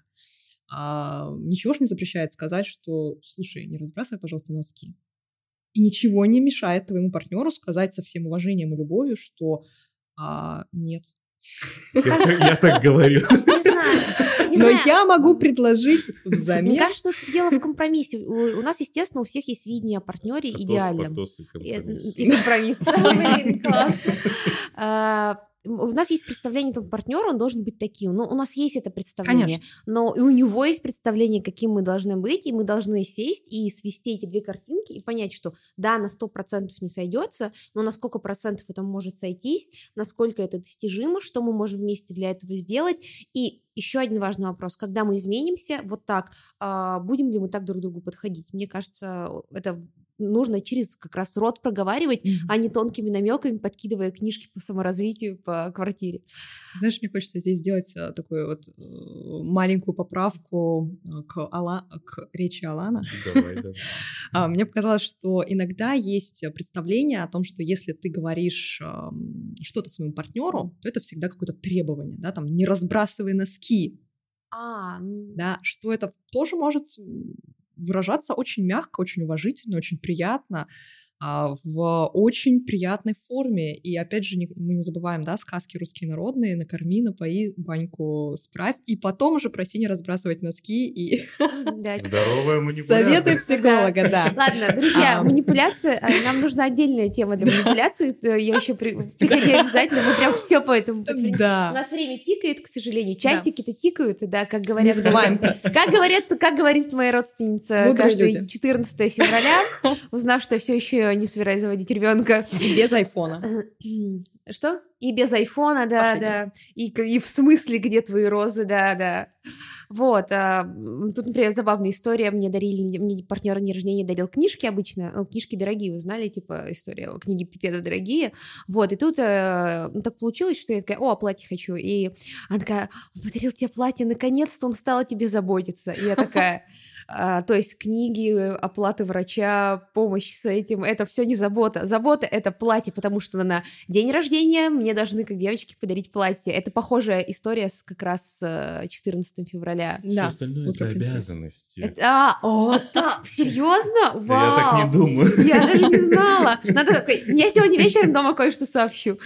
Ничего ж не запрещает сказать, что, слушай, не разбрасывай, пожалуйста, носки. И ничего не мешает твоему партнеру сказать со всем уважением и любовью, что нет. Я так говорю. Не знаю. Но я могу предложить взамен. Мне кажется, что это дело в компромиссе. У нас, естественно, у всех есть видение о партнёре идеальном. Портос и компромисс. Классно. У нас есть представление этого партнера, он должен быть таким. Но у нас есть это представление. Конечно. Но и у него есть представление, каким мы должны быть, и мы должны сесть и свести эти две картинки и понять, что да, на 100% не сойдется, но на сколько процентов это может сойтись, насколько это достижимо, что мы можем вместе для этого сделать. И еще один важный вопрос. Когда мы изменимся, вот так, будем ли мы так друг к другу подходить? Мне кажется, это... нужно через как раз рот проговаривать, а не тонкими намеками, подкидывая книжки по саморазвитию по квартире. Знаешь, мне хочется здесь сделать такую вот маленькую поправку к речи Алана. Давай. Мне показалось, что иногда есть представление о том, что если ты говоришь что-то своему партнеру, то это всегда какое-то требование, да, там, не разбрасывай носки. Да, что это тоже может... выражаться очень мягко, очень уважительно, очень приятно, в очень приятной форме. И опять же, мы не забываем, да, сказки русские народные: накорми, напои, баньку справь, и потом уже проси не разбрасывать носки и... Здоровая манипуляция. Советы психолога, да. Ладно, друзья, манипуляция, нам нужна отдельная тема для манипуляции, я еще приходила обязательно, мы прям все по этому... Да. У нас время тикает, к сожалению, часики-то тикают, да, как говорят... Не забываем. Как говорит моя родственница каждый 14 февраля, узнав, что я все еще не собираюсь заводить ребенка. И без айфона. Что? И без айфона, да. И в смысле, где твои розы, да. Вот. Тут, например, забавная история. Мне партнер на день рождения дарил книжки обычно. Ну, книжки дорогие, вы знали, типа, история книги Пипеда дорогие. Вот. И тут так получилось, что я такая, платье хочу. И она такая, он подарил тебе платье, наконец-то он стал о тебе заботиться. И я такая... то есть книги, оплаты врача, помощь с этим, это все не забота. Забота — это платье, потому что на день рождения мне должны, как девочки, подарить платье. Это похожая история с как раз 14 февраля. Все остальное — это обязанности. Да, серьезно? Вау! Я так не думаю. Я даже не знала. Я сегодня вечером дома кое-что сообщу.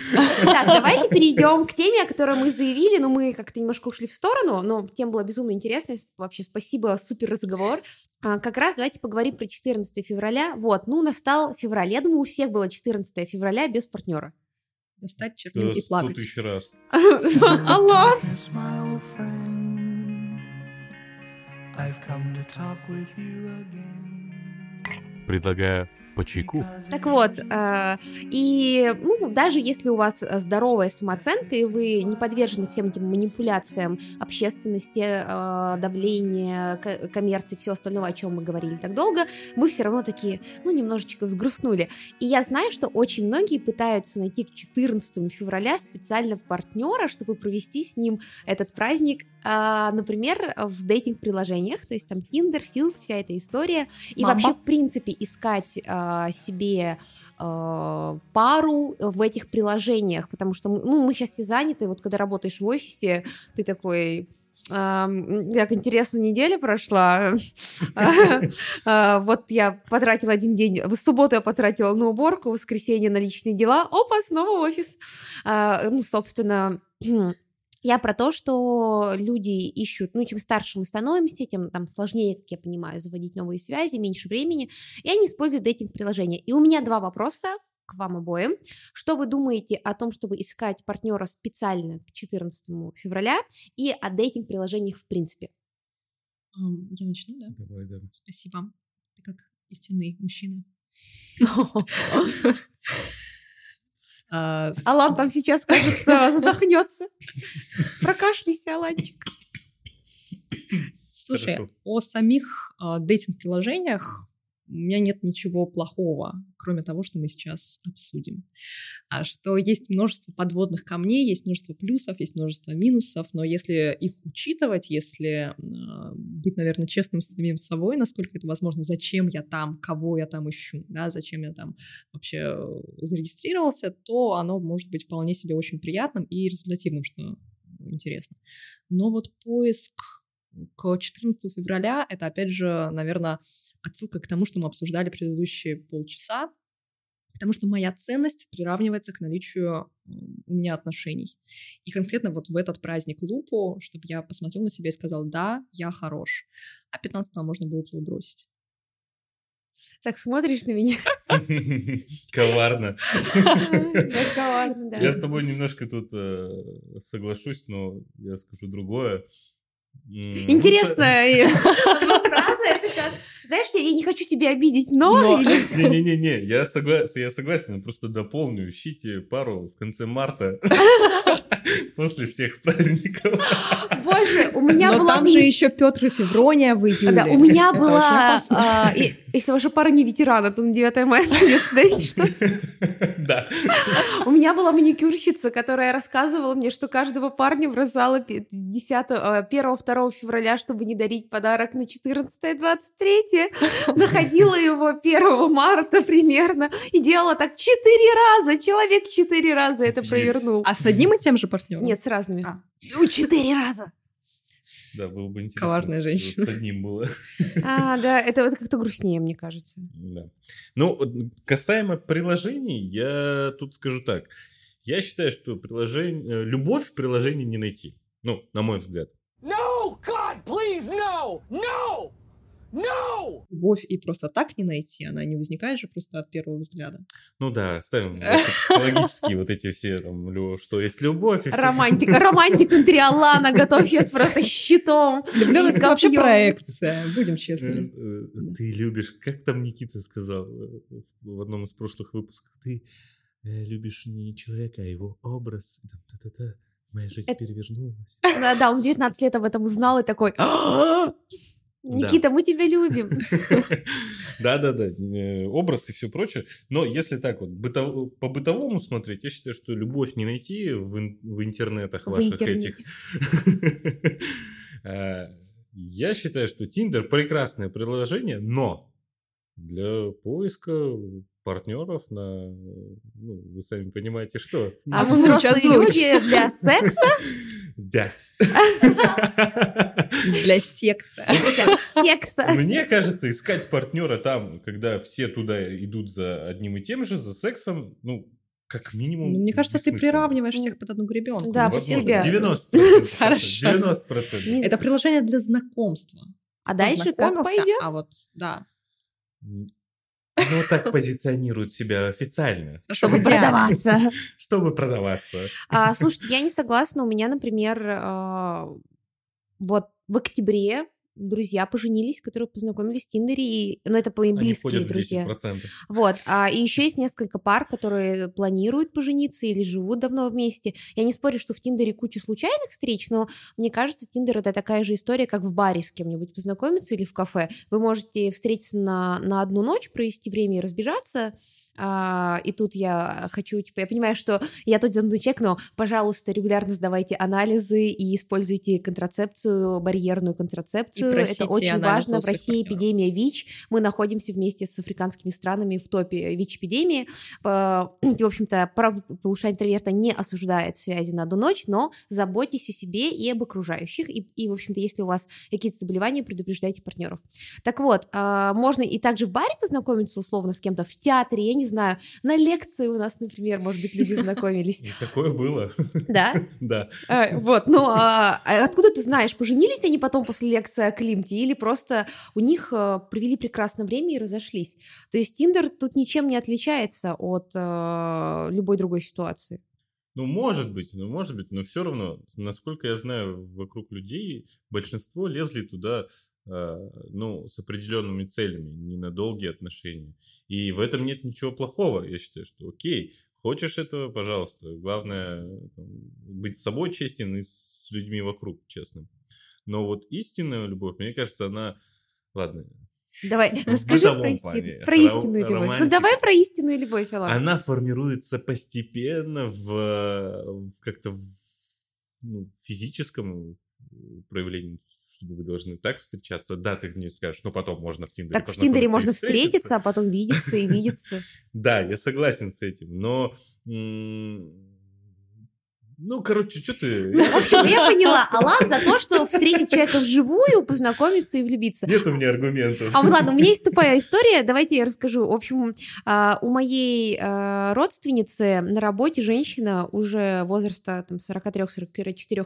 Так, давайте перейдем к теме, о которой мы заявили, но мы как-то немножко ушли в сторону, но тема была безумно интересная. Вообще, спасибо, супер разговор. Как раз давайте поговорим про 14 февраля. Вот, настал февраль. Я думаю, у всех было 14 февраля без партнера. Достать чернил и плакать. 100 тысяч раз. Алло! Предлагаю По чайку. Так вот, и даже если у вас здоровая самооценка, и вы не подвержены всем этим манипуляциям общественности, давления, коммерции, всего остального, о чем мы говорили так долго, мы все равно такие, немножечко взгрустнули. И я знаю, что очень многие пытаются найти к 14 февраля специально партнера, чтобы провести с ним этот праздник, например, в дейтинг-приложениях, то есть там Tinder, Филд, вся эта история. И Мамба. Вообще, в принципе, искать себе пару в этих приложениях, потому что мы сейчас все заняты, вот когда работаешь в офисе, ты такой... Как интересно, неделя прошла. Вот я потратила один день. В субботу я потратила на уборку, в воскресенье на личные дела. Опа, снова офис. Собственно... Я про то, что люди ищут, чем старше мы становимся, тем там сложнее, как я понимаю, заводить новые связи, меньше времени, и они используют дейтинг-приложения. И у меня два вопроса к вам обоим. Что вы думаете о том, чтобы искать партнера специально к 14 февраля, и о дейтинг-приложениях в принципе? Я начну, да? Давай, да. Спасибо. Ты как истинный мужчина. Алан там сейчас, кажется, задохнется. Прокашляйся, Аланчик. Слушай, хорошо. О самих дейтинг-приложениях у меня нет ничего плохого, кроме того, что мы сейчас обсудим. Что есть множество подводных камней, есть множество плюсов, есть множество минусов, но если их учитывать, если быть, наверное, честным с самим собой, насколько это возможно, зачем я там, кого я там ищу, да, зачем я там вообще зарегистрировался, то оно может быть вполне себе очень приятным и результативным, что интересно. Но вот поиск к 14 февраля, это, опять же, наверное, отсылка к тому, что мы обсуждали предыдущие полчаса, потому что моя ценность приравнивается к наличию у меня отношений. И конкретно вот в этот праздник лупу, чтобы я посмотрела на себя и сказала, да, я хорош. А 15-го можно будет его бросить. Так смотришь на меня. Коварно. Коварно, да. Я с тобой немножко тут соглашусь, но я скажу другое. Интересная фраза, это как, знаешь, я не хочу тебя обидеть, но... Не-не-не, я согласен, просто дополню, ищите пару в конце марта, после всех праздников. Боже, у меня была... Но там же еще Петр и Феврония в июле. Да, у меня была... Если ваша пара не ветерана, то на 9 мая придется, знаете, что? Да. У меня была маникюрщица, которая рассказывала мне, что каждого парня бросала 1-2 февраля, чтобы не дарить подарок на 14-23. Находила его 1 марта примерно и делала так 4 раза. Человек 4 раза это провернул. А с одним и тем же партнером? Нет, с разными. 4 раза. Да, было бы интересно. Коварная женщина. С одним было. Да, это вот как-то грустнее, мне кажется. Да. Касаемо приложений, я тут скажу так. Я считаю, что любовь в приложении не найти. На мой взгляд. No, God, please, no! No! No! Любовь и просто так не найти, она не возникает же просто от первого взгляда. Да, ставим психологические вот эти все, что есть любовь. Романтик внутри Алана, готов сейчас просто щитом. Влюбленность вообще проекция, будем честны. Ты любишь, как там Никита сказал в одном из прошлых выпусков, ты любишь не человека, а его образ. Моя жизнь перевернулась. Да, он в 19 лет об этом узнал и такой... Никита, да. Мы тебя любим. Да-да-да, образ и все прочее. Но если так вот по-бытовому смотреть, я считаю, что любовь не найти в интернетах ваших этих. Я считаю, что Tinder прекрасное приложение, но для поиска партнеров на... вы сами понимаете, что. А вы взрослые люди для секса? Да. Для секса. Мне кажется, искать партнера там, когда все туда идут за одним и тем же, за сексом, как минимум... Мне кажется, ты приравниваешь всех под одну гребенку. Да, в себя. 90%. Хорошо. 90%. Это приложение для знакомства. А дальше как пойдет? А вот, да. Так позиционируют себя официально. Чтобы продаваться. Чтобы продаваться. Слушайте, я не согласна. У меня, например, вот в октябре друзья поженились, которые познакомились в Тиндере, но это мои близкие друзья. Они входят в 10%. Вот, и еще есть несколько пар, которые планируют пожениться или живут давно вместе. Я не спорю, что в Тиндере куча случайных встреч, но мне кажется, Тиндер — это такая же история, как в баре с кем-нибудь познакомиться или в кафе. Вы можете встретиться на одну ночь, провести время и разбежаться. И тут я хочу, типа, я понимаю, что я тот занудный человек, но, пожалуйста, регулярно сдавайте анализы и используйте контрацепцию, барьерную контрацепцию. Это очень важно. В России эпидемия ВИЧ. Мы находимся вместе с африканскими странами в топе ВИЧ-эпидемии. В общем-то, душа интроверта не осуждает связи на одну ночь, но заботьтесь о себе и об окружающих. И в общем-то, если у вас какие-то заболевания, предупреждайте партнеров. Так вот, можно и также в баре познакомиться условно с кем-то, в театре, я не знаю, на лекции у нас, например, может быть, люди знакомились. И такое было. Да? Да. Вот, но откуда ты знаешь, поженились они потом после лекции о Климте или просто у них провели прекрасное время и разошлись? То есть Tinder тут ничем не отличается от любой другой ситуации. Ну, может быть, но все равно, насколько я знаю, вокруг людей большинство лезли туда, с определенными целями, не на долгие отношения. И в этом нет ничего плохого. Я считаю, что окей, хочешь этого, пожалуйста. Главное быть с собой честен и с людьми вокруг честным. Но вот истинная любовь, мне кажется, она... Ладно. Давай, расскажи про истинную любовь. Ну, давай про истинную любовь, Алан. Она формируется постепенно в физическом проявлении, чтобы вы должны так встречаться. Да, ты мне скажешь, но потом можно в Тиндере познакомиться. Так в Тиндере можно встретиться, а потом видеться и видеться. Да, я согласен с этим, но... что ты... в общем, я поняла, Алан за то, что встретить человека вживую, познакомиться и влюбиться. Нет у меня аргументов. А вот ладно, у меня есть тупая история, давайте я расскажу. В общем, у моей родственницы на работе женщина уже возраста 43-44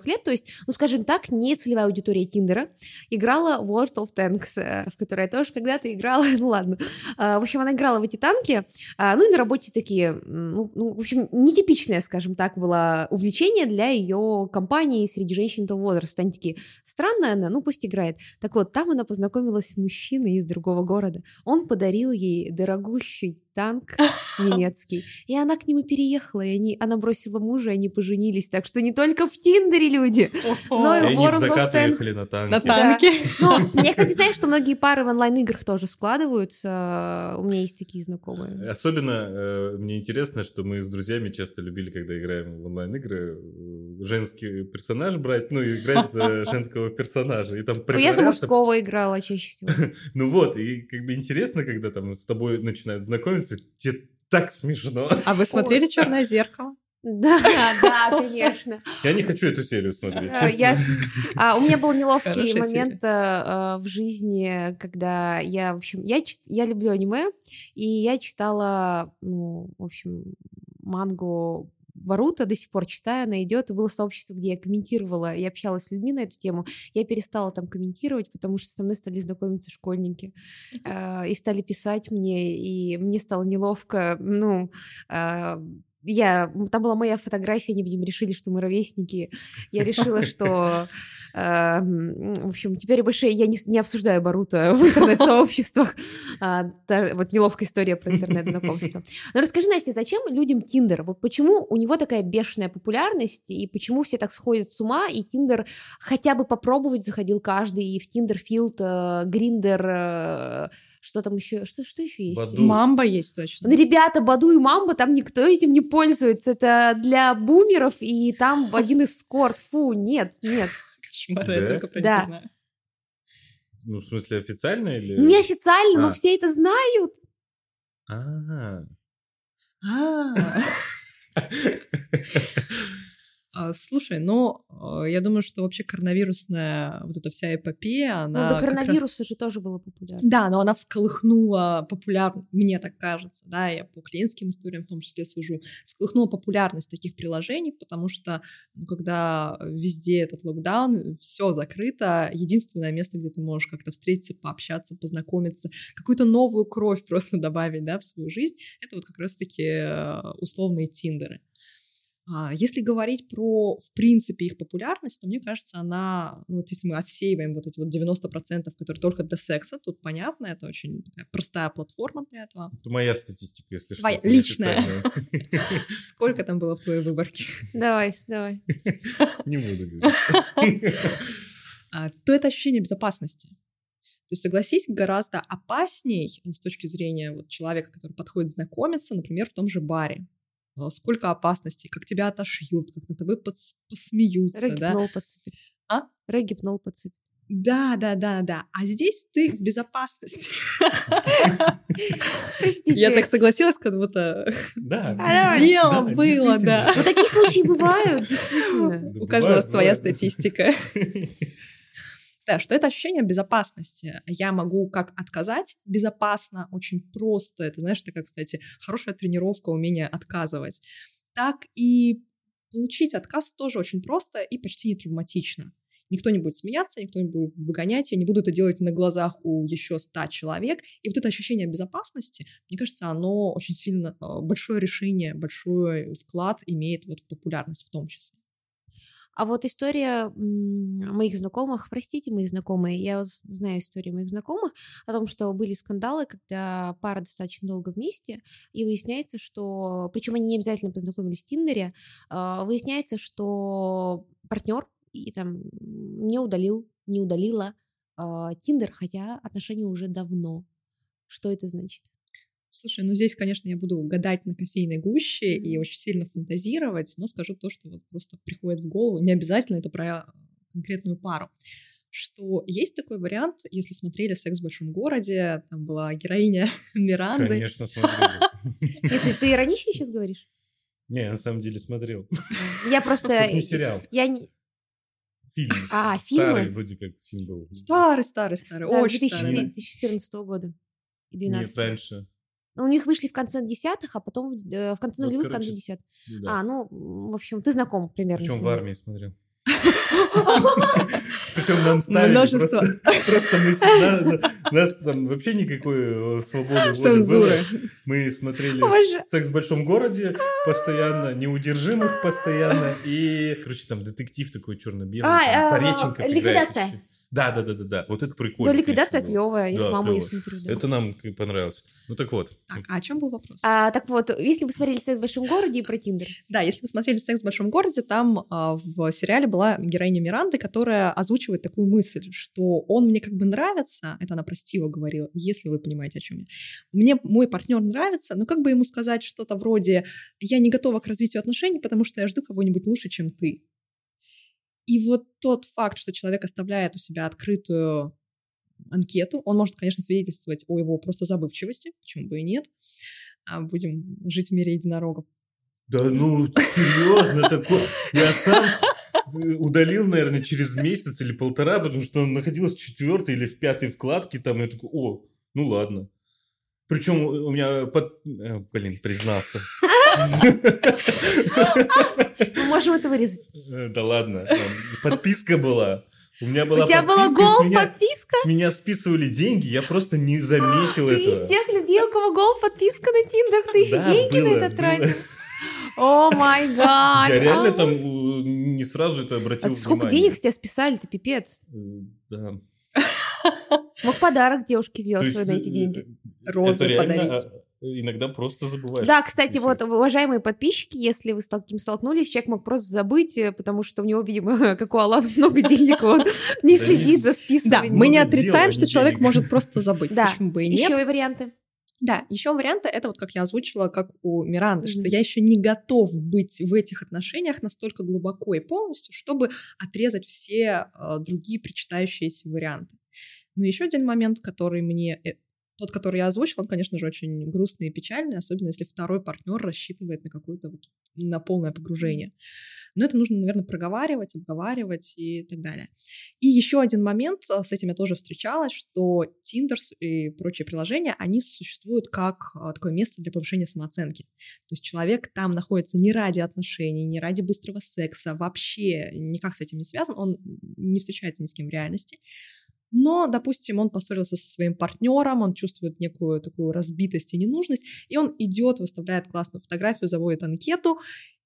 лет, то есть, скажем так, не целевая аудитория Тиндера, играла в World of Tanks, в которой я тоже когда-то играла, В общем, она играла в эти танки, и на работе такие, в общем, нетипичная, скажем так, была увлечение для ее компании среди женщин того возраста. Они такие, странная она, пусть играет. Так вот, там она познакомилась с мужчиной из другого города. Он подарил ей дорогущий танк немецкий. И она к нему переехала, и она бросила мужа, и они поженились. Так что не только в Тиндере люди, но и в World of Tanks. На танке. Я, кстати, знаю, что многие пары в онлайн-играх тоже складываются. У меня есть такие знакомые. Особенно мне интересно, что мы с друзьями часто любили, когда играем в онлайн-игры, женский персонаж брать, и играть за женского персонажа. И там я за мужского играла чаще всего. И интересно, когда там с тобой начинают знакомиться, тебе так смешно. А вы смотрели «Черное зеркало»? Да, конечно. Я не хочу эту серию смотреть, честно. У меня был неловкий момент в жизни, когда я люблю аниме, и я читала, мангу Ворота, до сих пор читаю, она идет. И было сообщество, где я комментировала и общалась с людьми на эту тему. Я перестала там комментировать, потому что со мной стали знакомиться школьники. И стали писать мне, и мне стало неловко. Там была моя фотография, они, видимо, решили, что мы ровесники. Я решила, что... в общем, теперь больше я не обсуждаю Боруто в интернет-сообществах. Неловкая история про интернет-знакомство. Но расскажи, Настя, зачем людям Тиндер? Вот почему у него такая бешеная популярность, и почему все так сходят с ума, и Тиндер хотя бы попробовать заходил каждый, и в Тиндер, Филд, Гриндер... Что там еще? Что еще есть? Баду. Мамба есть точно. Ребята, Баду и Мамба, там никто этим не пользуется. Это для бумеров, и там один эскорт. Фу, нет. Кошмар, да? Я только про них знаю. В смысле, официально или... Неофициально, но все это знают. Слушай, я думаю, что вообще коронавирусная вот эта вся эпопея, она... до коронавируса же тоже была популярна. Да, но она всколыхнула популярность, мне так кажется, да, я по клиентским историям в том числе сужу, всколыхнула популярность таких приложений, потому что, когда везде этот локдаун, все закрыто, единственное место, где ты можешь как-то встретиться, пообщаться, познакомиться, какую-то новую кровь просто добавить, да, в свою жизнь, это вот как раз-таки условные Тиндеры. Если говорить про, в принципе, их популярность, то, мне кажется, она, ну, вот если мы отсеиваем вот эти вот 90%, которые только для секса, тут понятно, это очень такая простая платформа для этого. Это моя статистика, если что. Твоя личная. Сколько там было в твоей выборке? Давай. Не буду говорить. То это ощущение безопасности. То есть, согласись, гораздо опасней с точки зрения вот человека, который подходит знакомиться, например, в том же баре. Сколько опасностей, как тебя отошьют, как на тобой посмеются. Рэггипнол подцепит. Рэггипнол подцепит. Да. А здесь ты в безопасности. Я так согласилась, как будто дело было, да. Вот такие случаи бывают, действительно. У каждого своя статистика. Да, что это ощущение безопасности. Я могу как отказать безопасно, очень просто. Это, знаешь, такая, кстати, хорошая тренировка, умение отказывать. Так и получить отказ тоже очень просто и почти не травматично. Никто не будет смеяться, никто не будет выгонять. Я не буду это делать на глазах у еще 100 человек. И вот это ощущение безопасности, мне кажется, оно очень сильно... Большое решение, большой вклад имеет вот в популярность в том числе. А вот история моих знакомых, простите, мои знакомые, я знаю историю моих знакомых о том, что были скандалы, когда пара достаточно долго вместе, и выясняется, что, причем они не обязательно познакомились в Тиндере, выясняется, что партнер и там не удалил, не удалила Тиндер, хотя отношения уже давно. Что это значит? Слушай, ну здесь, конечно, я буду гадать на кофейной гуще и очень сильно фантазировать, но скажу то, что вот просто приходит в голову, не обязательно это про конкретную пару, что есть такой вариант, если смотрели «Секс в большом городе», там была героиня Миранды. Конечно, смотрели. Если ты иронично сейчас говоришь? Не, я на самом деле смотрел. Я просто... Это не сериал. Фильм. Фильмы? Старый, вроде как, фильм был. Старый, очень старый. 2014 года. 12. Нет, раньше. У них вышли в конце 10-х, а потом в конце нулевых, в конце 10-х. Да. В общем, ты знаком примерно. Причем в армии смотрел. Причем нам ставили просто... Нас там вообще никакой свободы воли было. Мы смотрели «Секс в большом городе» постоянно, «Неудержимых» постоянно и, короче, там детектив такой черно-белый, Пореченков играет. «Ликвидация». Да. Вот это прикольно. Да, «Ликвидация» клевая, я с мамой ее смотрю. Да. Это нам понравилось. Ну так вот. Так, а о чем был вопрос? Так вот, если вы смотрели «Секс в большом городе» и про Тиндер. Да, если вы смотрели «Секс в большом городе», там в сериале была героиня Миранды, которая озвучивает такую мысль, что он мне как бы нравится, это она про Стива говорила, если вы понимаете, о чем я. Мне мой партнер нравится, но как бы ему сказать что-то вроде «я не готова к развитию отношений, потому что я жду кого-нибудь лучше, чем ты». И вот тот факт, что человек оставляет у себя открытую анкету, он может, конечно, свидетельствовать о его просто забывчивости, почему бы и нет. Будем жить в мире единорогов. Да ну, серьезно, такое. Я сам удалил, наверное, через месяц или полтора, потому что он находился в 4-й или в 5-й вкладке, там, я такой, ну ладно. Причем у меня признался. Мы можем это вырезать. Да ладно, подписка была. У меня была подписка. С меня списывали деньги, я просто не заметил этого. Ты из тех людей, у кого голд подписка на Тиндер, ты еще деньги на это тратил. О май гад. Я реально там не сразу это обратил внимание. Сколько денег с тебя списали, ты пипец. Да. Мог подарок девушке сделать свой на эти деньги. Розы подарить. Иногда просто забываешь. Да, кстати, вот, уважаемые подписчики, если вы с таким столкнулись, человек мог просто забыть, потому что у него, видимо, как у Алана, много денег, он не следит за списыванием. Да, мы не отрицаем, что человек может просто забыть, почему бы и нет. Еще и варианты. Да, еще варианты, это вот как я озвучила, как у Миранды, что я еще не готов быть в этих отношениях настолько глубоко и полностью, чтобы отрезать все другие причитающиеся варианты. Но еще один момент, который мне... Тот, который я озвучила, он, конечно же, очень грустный и печальный, особенно если второй партнер рассчитывает на какое-то вот, на полное погружение. Но это нужно, наверное, проговаривать, обговаривать и так далее. И еще один момент, с этим я тоже встречалась, что Tinder и прочие приложения, они существуют как такое место для повышения самооценки. То есть человек там находится не ради отношений, не ради быстрого секса, вообще никак с этим не связан, он не встречается ни с кем в реальности. Но, допустим, он поссорился со своим партнером, он чувствует некую такую разбитость и ненужность, и он идет, выставляет классную фотографию, заводит анкету,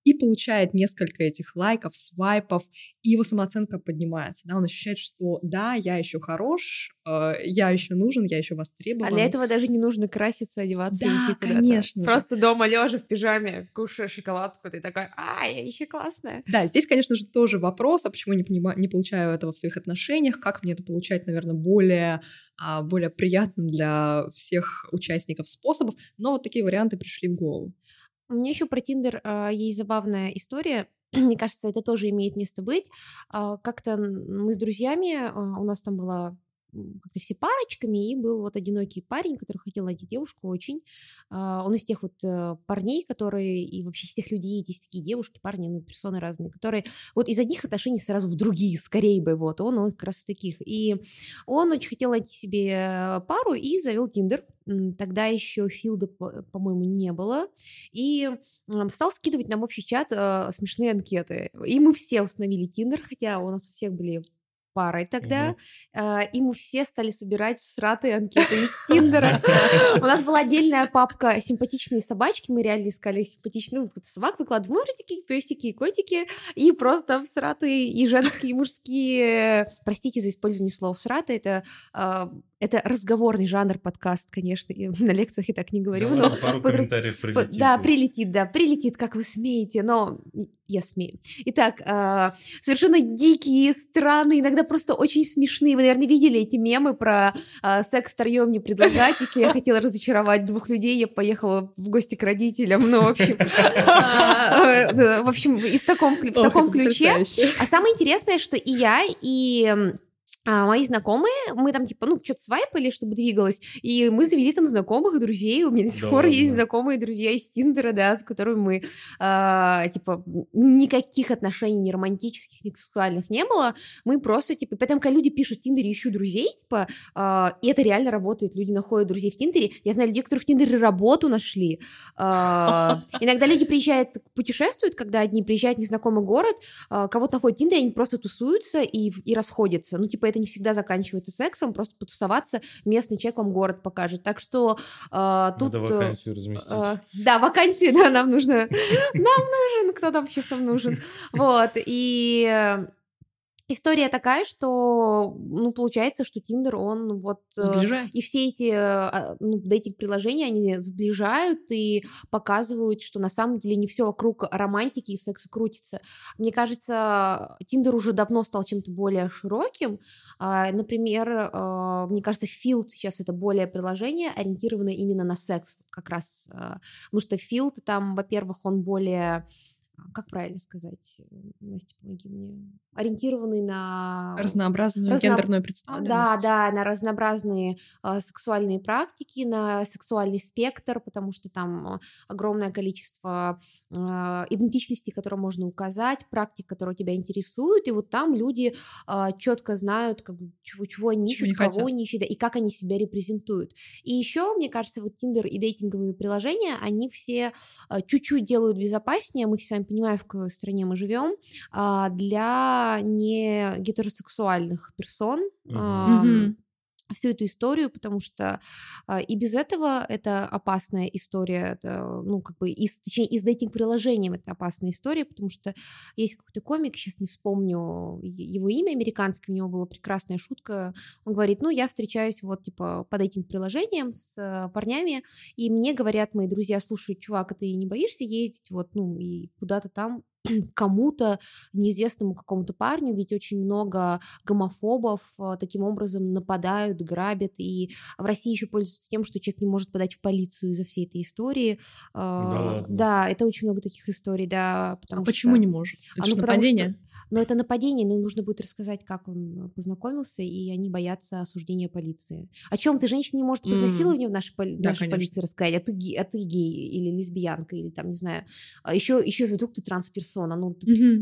и получает несколько этих лайков, свайпов, и его самооценка поднимается, да, он ощущает, что да, я еще хорош, я еще нужен, я еще востребован. А для этого даже не нужно краситься, одеваться, да, идти куда-то. Конечно. Просто дома лежа в пижаме, кушая шоколадку, ты такой, я еще классная. Да, здесь, конечно же, тоже вопрос, а почему не получаю этого в своих отношениях, как мне это получать, наверное, более приятным для всех участников способов, но вот такие варианты пришли в голову. Мне еще про Tinder есть забавная история. Мне кажется, это тоже имеет место быть. Как-то мы с друзьями, у нас там была как-то все парочками, и был вот одинокий парень, который хотел найти девушку очень. Он из тех вот парней, которые, и вообще из тех людей, есть такие девушки, парни, персоны разные, которые вот из одних отношений сразу в другие, скорее бы, вот, он как раз из таких. И он очень хотел найти себе пару и завел Tinder. Тогда еще Филда, по-моему, не было, и стал скидывать нам в общий чат смешные анкеты. И мы все установили Tinder, хотя у нас у всех были парой тогда, и мы все стали собирать всратые анкеты из Тиндера. У нас была отдельная папка «Симпатичные собачки», мы реально искали симпатичных собак, выкладывали, мы такие пёсики и котики, и просто всратые, и женские, и мужские. Простите за использование слова «всратые», это разговорный жанр подкаст, конечно, я на лекциях и так не говорю. Да, но пару комментариев прилетит. Да, прилетит, как вы смеете, но я смею. Итак, совершенно дикие, странные, иногда просто очень смешные. Вы, наверное, видели эти мемы про секс втроём не предлагать. Если я хотела разочаровать двух людей, я поехала в гости к родителям. Ну, в общем, в таком ключе. А самое интересное, что и я, и... мои знакомые, мы там что-то свайпали, чтобы двигалось, и мы завели там знакомых, друзей, у меня до сих пор есть знакомые друзья из Тиндера, да, с которыми мы, никаких отношений ни романтических, ни сексуальных не было, мы просто, поэтому, когда люди пишут в Тиндере «ищу друзей», и это реально работает, люди находят друзей в Тиндере, я знаю людей, которые в Тиндере работу нашли, иногда люди приезжают, путешествуют, когда одни приезжают в незнакомый город, кого-то находят в Тиндере, они просто тусуются и расходятся, это не всегда заканчивается сексом, просто потусоваться, местный человек вам город покажет. Так что тут... Надо вакансию разместить. Вакансию, да, нам нужно. Нам нужен, кто там сейчас нам нужен. Вот, и... История такая, что, получается, что Tinder, он вот... Сближает. И все эти дейтинг-приложения, они сближают и показывают, что на самом деле не все вокруг романтики и секса крутится. Мне кажется, Tinder уже давно стал чем-то более широким. Например, мне кажется, Филд сейчас это более приложение, ориентированное именно на секс как раз. Потому что Филд там, во-первых, он более... Как правильно сказать, Настя, помоги мне, ориентированный на... Разнообразную гендерную представленность. Да, на разнообразные сексуальные практики, на сексуальный спектр, потому что там огромное количество идентичностей, которые можно указать, практик, которые тебя интересуют, и вот там люди четко знают, как, чего они ищут, кого они ищут, и как они себя репрезентуют. И еще, мне кажется, вот Tinder и дейтинговые приложения, они все чуть-чуть делают безопаснее, мы все понимаю, в какой стране мы живем, для не гетеросексуальных персон всю эту историю, потому что и без этого это опасная история, и с дейтинг-приложением это опасная история, потому что есть какой-то комик, сейчас не вспомню его имя, американский, у него была прекрасная шутка, он говорит, я встречаюсь по дейтинг-приложениям с парнями, и мне говорят мои друзья, слушай, чувак, а ты не боишься ездить и куда-то там, кому-то, неизвестному какому-то парню, ведь очень много гомофобов таким образом нападают, грабят, и в России еще пользуются тем, что человек не может подать в полицию из-за всей этой истории. Да, это очень много таких историй, да. Почему не может? Это же нападение. Но это нападение, но им нужно будет рассказать, как он познакомился, и они боятся осуждения полиции. О чем ты, женщина, не может изнасилование в нашей полиции рассказать, а ты гей или лесбиянка, или там, не знаю, еще вдруг ты трансперсона,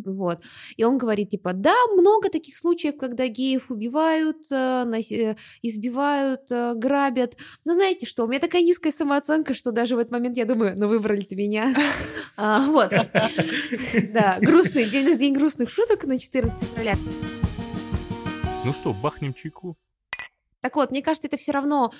вот. И он говорит, да, много таких случаев, когда геев убивают, избивают, грабят, но знаете что, у меня такая низкая самооценка, что даже в этот момент я думаю, выбрали-то меня. Вот. Да, грустный, день грустных шуток на 14 февраля. Ну что, бахнем чайку? Так вот, мне кажется, это все равно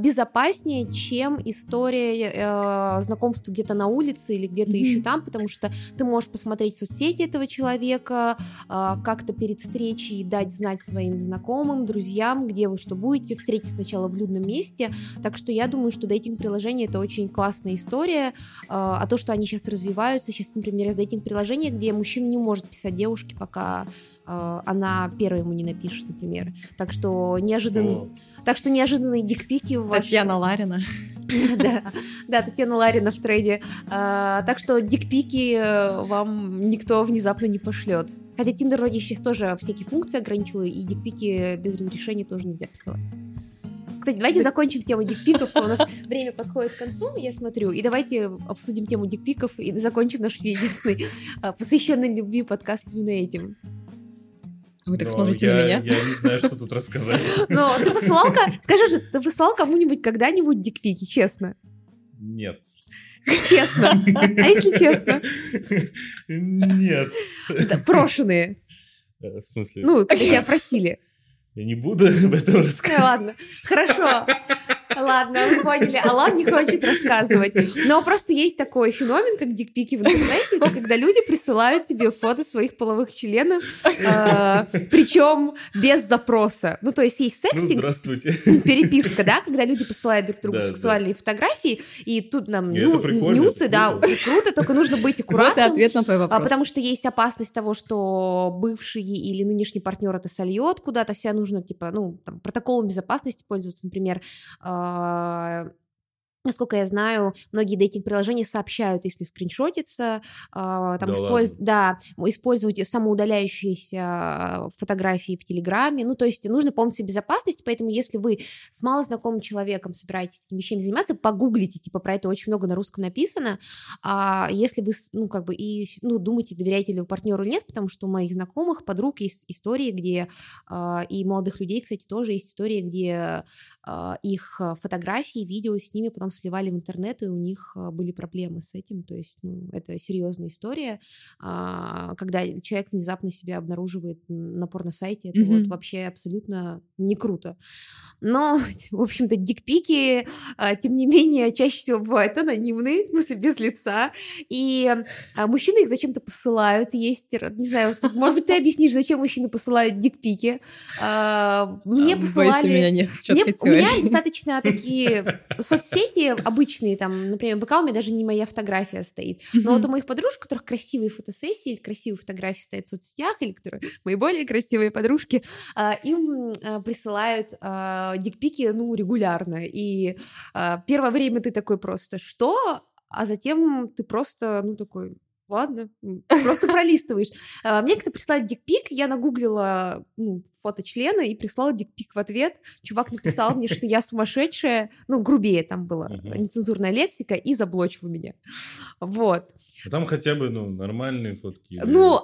безопаснее, чем история знакомства где-то на улице или где-то еще там, потому что ты можешь посмотреть соцсети этого человека, как-то перед встречей дать знать своим знакомым, друзьям, где вы что будете, встретить сначала в людном месте. Так что я думаю, что дейтинг-приложение — это очень классная история, а то, что они сейчас развиваются, сейчас, например, есть дейтинг-приложение, где мужчина не может писать девушке, пока она первая ему не напишет, например. Так что неожиданные дикпики в вашем... Татьяна Ларина. Да, Татьяна Ларина в трейде. Так что дикпики вам никто внезапно не пошлет. Хотя Tinder вроде сейчас тоже всякие функции ограничила, и дикпики без разрешения тоже нельзя посылать. Кстати, давайте закончим тему дикпиков, у нас время подходит к концу, я смотрю, и давайте обсудим тему дикпиков и закончим наш единственный, посвященный любви подкаст именно этим. Вы так смотрите на меня. Я не знаю, что тут рассказать. Ну, ты посылал... Скажи же, ты посылал кому-нибудь когда-нибудь дикпики, честно? Нет. Честно? А если честно? Нет. Прошенные. В смысле? Ну, когда тебя просили. Я не буду об этом рассказывать. Ладно, хорошо. Ладно, вы поняли, Алан не хочет рассказывать. Но просто есть такой феномен, как дикпики в интернете, когда люди присылают тебе фото своих половых членов, причем без запроса. Ну, то есть есть секстинг, переписка, да, когда люди посылают друг другу сексуальные фотографии, и тут нам нюцы, да, круто, только нужно быть аккуратным. Вот ответ на твой вопрос. Потому что есть опасность того, что бывший или нынешний партнер это сольет куда-то, вся нужно, типа, ну, там, протоколом безопасности пользоваться, например. Насколько я знаю, многие дейтинг-приложения сообщают, если скриншотиться, использовать самоудаляющиеся фотографии в Телеграме. Ну, то есть нужно помнить о безопасности, поэтому если вы с малознакомым человеком собираетесь такими вещами заниматься, погуглите, типа, про это очень много на русском написано. Если вы, думаете, доверяете ли вы партнеру или нет, потому что у моих знакомых, подруг есть истории, где, и молодых людей, кстати, тоже есть истории, где их фотографии, видео с ними потом сливали в интернет, и у них были проблемы с этим, то есть это серьезная история, когда человек внезапно себя обнаруживает на порносайте, это вот вообще абсолютно не круто. Но, в общем-то, дикпики, тем не менее, чаще всего бывают анонимные, в смысле без лица, и мужчины их зачем-то посылают, есть, не знаю, может быть, ты объяснишь, зачем мужчины посылают дикпики? Мне посылали... Боюсь, у меня нет четкой теории. У меня достаточно такие соцсети обычные, там, например, ВК, у меня даже не моя фотография стоит, но вот у моих подружек, у которых красивые фотосессии или красивые фотографии стоят в соцсетях, или которые мои более красивые подружки, им присылают дикпики, ну, регулярно, и первое время ты такой просто, что? А затем ты просто, ну, такой... Ладно, просто пролистываешь. Мне кто-то прислал дикпик, я нагуглила фото члена и прислала дикпик в ответ. Чувак написал мне, что я сумасшедшая, грубее там была нецензурная лексика, и заблочил меня. Вот. Там хотя бы, нормальные фотки. А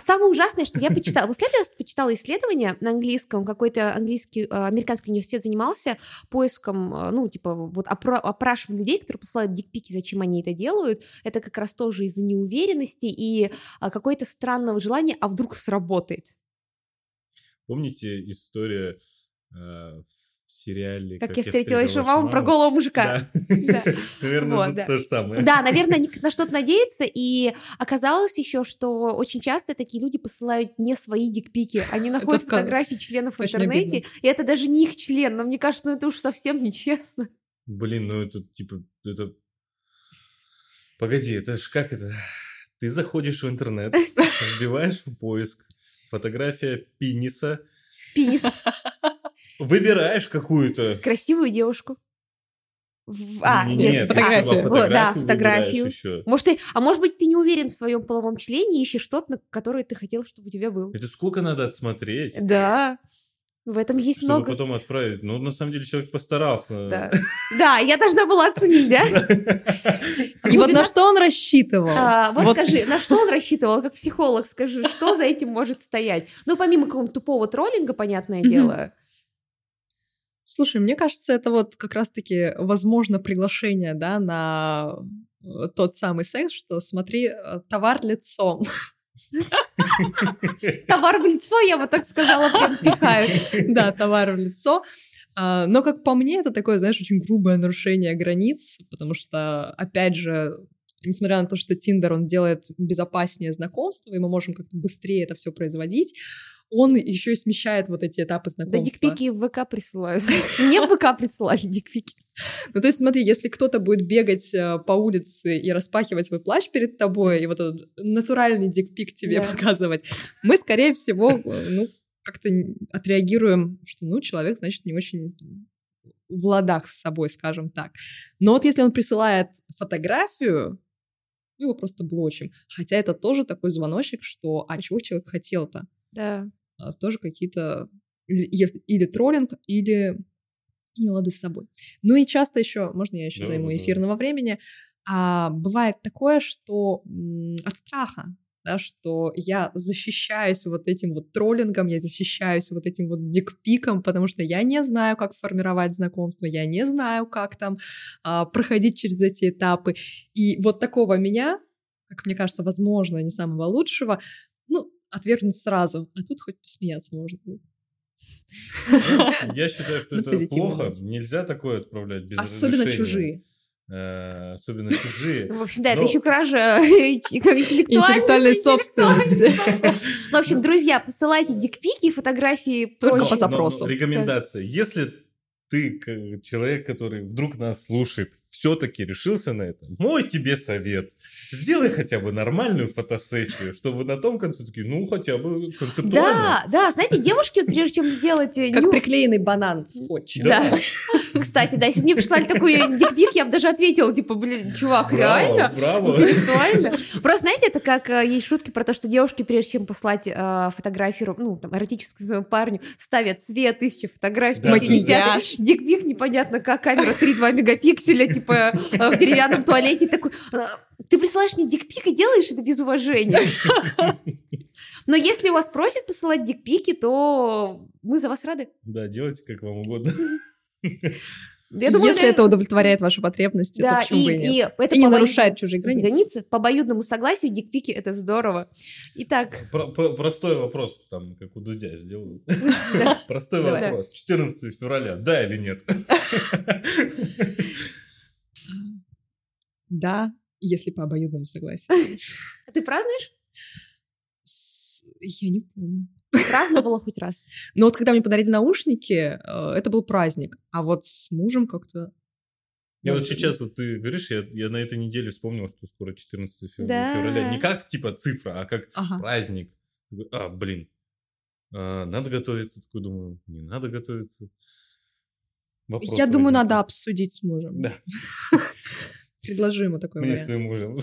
самое ужасное, что я почитала... В следующий раз почитала исследование на английском, какой-то американский университет занимался поиском, опрашивал людей, которые посылают дикпики, зачем они это делают. Это как раз тоже из-за неуверенности и какое-то странного желания, а вдруг сработает. Помните история в сериале «Как я встретила вашу маму» про голого мужика. Наверное, это то же самое. Да, наверное, они на что-то надеются, и оказалось еще, что очень часто такие люди посылают не свои дикпики, они находят фотографии членов в интернете, и это даже не их член, но мне кажется, это уж совсем нечестно. Блин, это... Погоди, это ж как это? Ты заходишь в интернет, вбиваешь в поиск фотография пениса. Пенис. Выбираешь какую-то... Красивую девушку. Нет, фотографию. Фотографию. Еще. Может быть, ты не уверен в своем половом члене, ищешь что-то, которое ты хотел, чтобы у тебя было. Это сколько надо отсмотреть? Да. В этом есть много. Чтобы потом отправить. На самом деле, человек постарался. Да, я должна была оценить, да? И вот на что он рассчитывал? Вот скажи, на что он рассчитывал? Как психолог скажи, что за этим может стоять? Помимо какого-то тупого троллинга, понятное дело... Слушай, мне кажется, это вот как раз-таки, возможно, приглашение, да, на тот самый секс, что смотри, товар лицом. Товар в лицо, я бы так сказала, прям пихаю. Да, товар в лицо. Но, как по мне, это такое, знаешь, очень грубое нарушение границ, потому что, опять же, несмотря на то, что Tinder, он делает безопаснее знакомство, и мы можем как-то быстрее это все производить, он еще и смещает вот эти этапы знакомства. Да дикпики в ВК присылают. Мне в ВК присылали дикпики. Ну, то есть, смотри, если кто-то будет бегать по улице и распахивать свой плащ перед тобой, и вот этот натуральный дикпик тебе показывать, мы, скорее всего, ну, как-то отреагируем, что, ну, человек, значит, не очень в ладах с собой, скажем так. Но вот если он присылает фотографию, мы его просто блочим. Хотя это тоже такой звоночек, что, а чего человек хотел-то? Да. Тоже какие-то или троллинг, или не лады с собой. Ну и часто еще, можно я еще займу эфирного времени, бывает такое, что от страха, да, что я защищаюсь вот этим вот троллингом, я защищаюсь вот этим вот дикпиком, потому что я не знаю, как формировать знакомство, я не знаю, как там проходить через эти этапы. И вот такого меня, как мне кажется, возможно, не самого лучшего, ну, отвергнуть сразу, а тут хоть посмеяться можно будет. Я считаю, что это плохо, нельзя такое отправлять без разрешения. Особенно чужие. Особенно чужие. В общем, да, это еще кража интеллектуальной собственности. В общем, друзья, посылайте дикпики и фотографии только по запросу. Рекомендация. Если ты, человек, который вдруг нас слушает, все-таки решился на это, мой тебе совет. Сделай хотя бы нормальную фотосессию, чтобы на том конце такие, ну, хотя бы концептуально. Да, да, знаете, девушки, вот, прежде чем сделать... Как приклеенный банан скотчем. Да. Кстати, да, если мне прислали такой дикпик, я бы даже ответила, типа, блин, чувак, реально? Браво, браво. Просто, знаете, это как есть шутки про то, что девушки, прежде чем послать фотографию, ну, там, эротическую своему парню, ставят цвет, тысячи фотографий. Макияж. Дикпик, непонятно как, камера 3,2 мегапикселя, типа, в деревянном туалете такой, ты присылаешь мне дикпик и делаешь это без уважения. Но если вас просят посылать дикпики, то мы за вас рады. Да, делайте как вам угодно. Если это удовлетворяет ваши потребности, то почему бы и нет? И не нарушает чужие границы. По обоюдному согласию дикпики – это здорово. Итак. Простой вопрос, там, как у Дудя сделаю. Простой вопрос. 14 февраля, да или нет? Да, если по обоюдному согласию. А ты празднуешь? Я не помню. Праздновала хоть раз? Ну вот когда мне подарили наушники, это был праздник. А вот с мужем как-то... Я вот сейчас, вот ты говоришь, я на этой неделе вспомнила, что скоро 14 февраля. Не как типа цифра, а как праздник. А, блин, надо готовиться. Такой думаю, не надо готовиться. Я думаю, надо обсудить с мужем. Да. Предложи ему такой вариант. Мне с твоим мужем.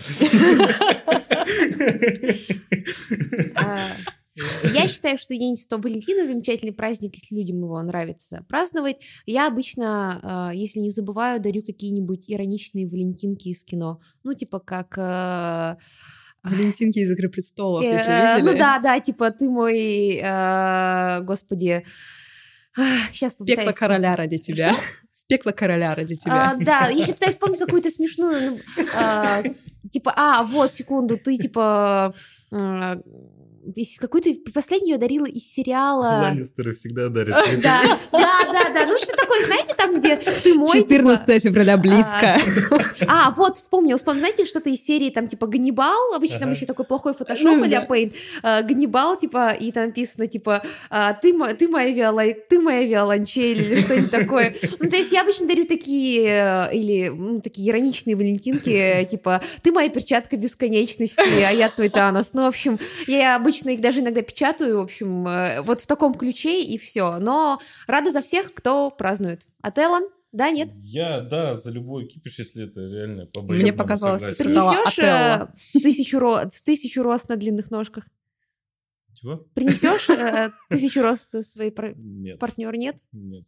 Я считаю, что День Святого Валентина замечательный праздник, если людям его нравится праздновать. Я обычно, если не забываю, дарю какие-нибудь ироничные валентинки из кино. Ну, типа как... Валентинки из «Игры престолов», если видели. Ну да, типа ты мой... Господи... Сейчас попытаюсь... Пекло короля ради тебя. Пекло короля ради тебя. Да, я сейчас пытаюсь вспомнить какую-то смешную... Типа, вот, секунду, ты типа... Какую-то последнюю я дарила из сериала... Ланнистеры всегда дарят. Да. Ну, что такое, знаете, там, где ты мой... 14 февраля близко. Вот, вспомнила. Знаете, что-то из серии, там, типа, Ганнибал. Обычно там еще такой плохой фотошоп или Пейн. Ганнибал, типа, и там написано, типа, ты моя виолончель или что-нибудь такое. Ну, то есть я обычно дарю такие, или такие ироничные валентинки, типа, ты моя перчатка бесконечности, а я твой Танос. Ну, в общем, я обычно их даже иногда печатаю, в общем, вот в таком ключе и все. Но рада за всех, кто празднует. А ты, Алан? Да, нет? Я, да, за любой кипиш, если это реально по-быстрому. Мне показалось, ты принесешь 1000 роз на длинных ножках? Чего? Принесешь 1000 роз своей партнер? Нет? Нет.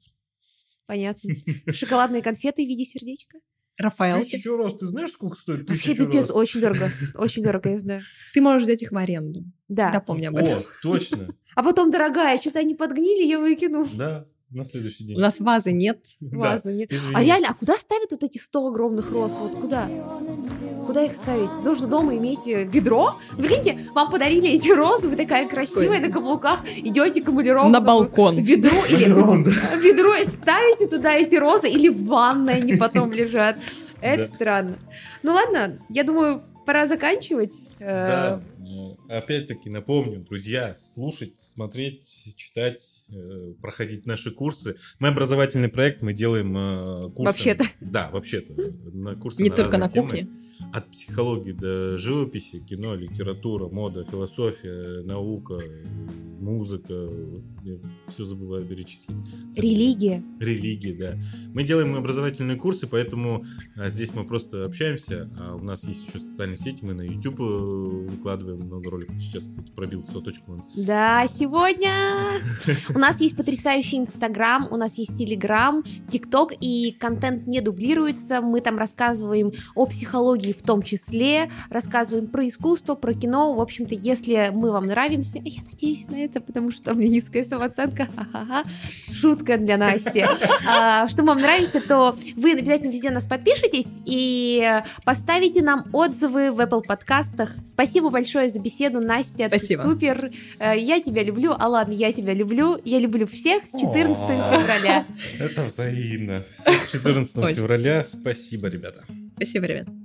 Понятно. Шоколадные конфеты в виде сердечка? Рафаэл. 1000 роз, ты знаешь, сколько стоит 1000 роз? Вообще пипец, очень дорого, я знаю. Ты можешь взять их в аренду. Да. Всегда помни об этом. О, точно. А потом, дорогая, что-то они подгнили, я выкину. Да, на следующий день. У нас вазы нет. Извини. А реально, а куда ставят вот эти 100 огромных роз? Вот куда? куда их ставить? Нужно дома иметь ведро. Прикиньте, вам подарили эти розы, вы такая красивая, на каблуках идете к эмалированному. На балкон. Ведро и ставите туда эти розы, или в ванной они потом лежат. Это странно. Ну ладно, я думаю, пора заканчивать. Да. Опять-таки напомню, друзья, слушать, смотреть, читать, проходить наши курсы. Мы образовательный проект, мы делаем курсы. Вообще-то. Да, вообще-то. На курсы не на только на кухне. От психологии до живописи, кино, литература, мода, философия, наука, музыка. Я все забываю перечислить. Религия. Религия, да. Мы делаем образовательные курсы, поэтому здесь мы просто общаемся. А у нас есть еще социальные сети, мы на YouTube выкладываем много роликов. Сейчас, кстати, пробил 100.1. Да, сегодня! У нас есть потрясающий Инстаграм, у нас есть Телеграм, ТикТок, и контент не дублируется. Мы там рассказываем о психологии в том числе, рассказываем про искусство, про кино. В общем-то, если мы вам нравимся, я надеюсь на это, потому что у меня низкая самооценка, ха-ха-ха, шутка для Насти, что вам нравится, то вы обязательно везде нас подпишитесь и поставите нам отзывы в Apple подкастах. Спасибо большое за беседу, Настя, спасибо. Ты супер, я тебя люблю, Алан, я тебя люблю, я люблю всех с 14 февраля. Это взаимно, всех с 14 февраля, спасибо, ребята. Спасибо, ребята.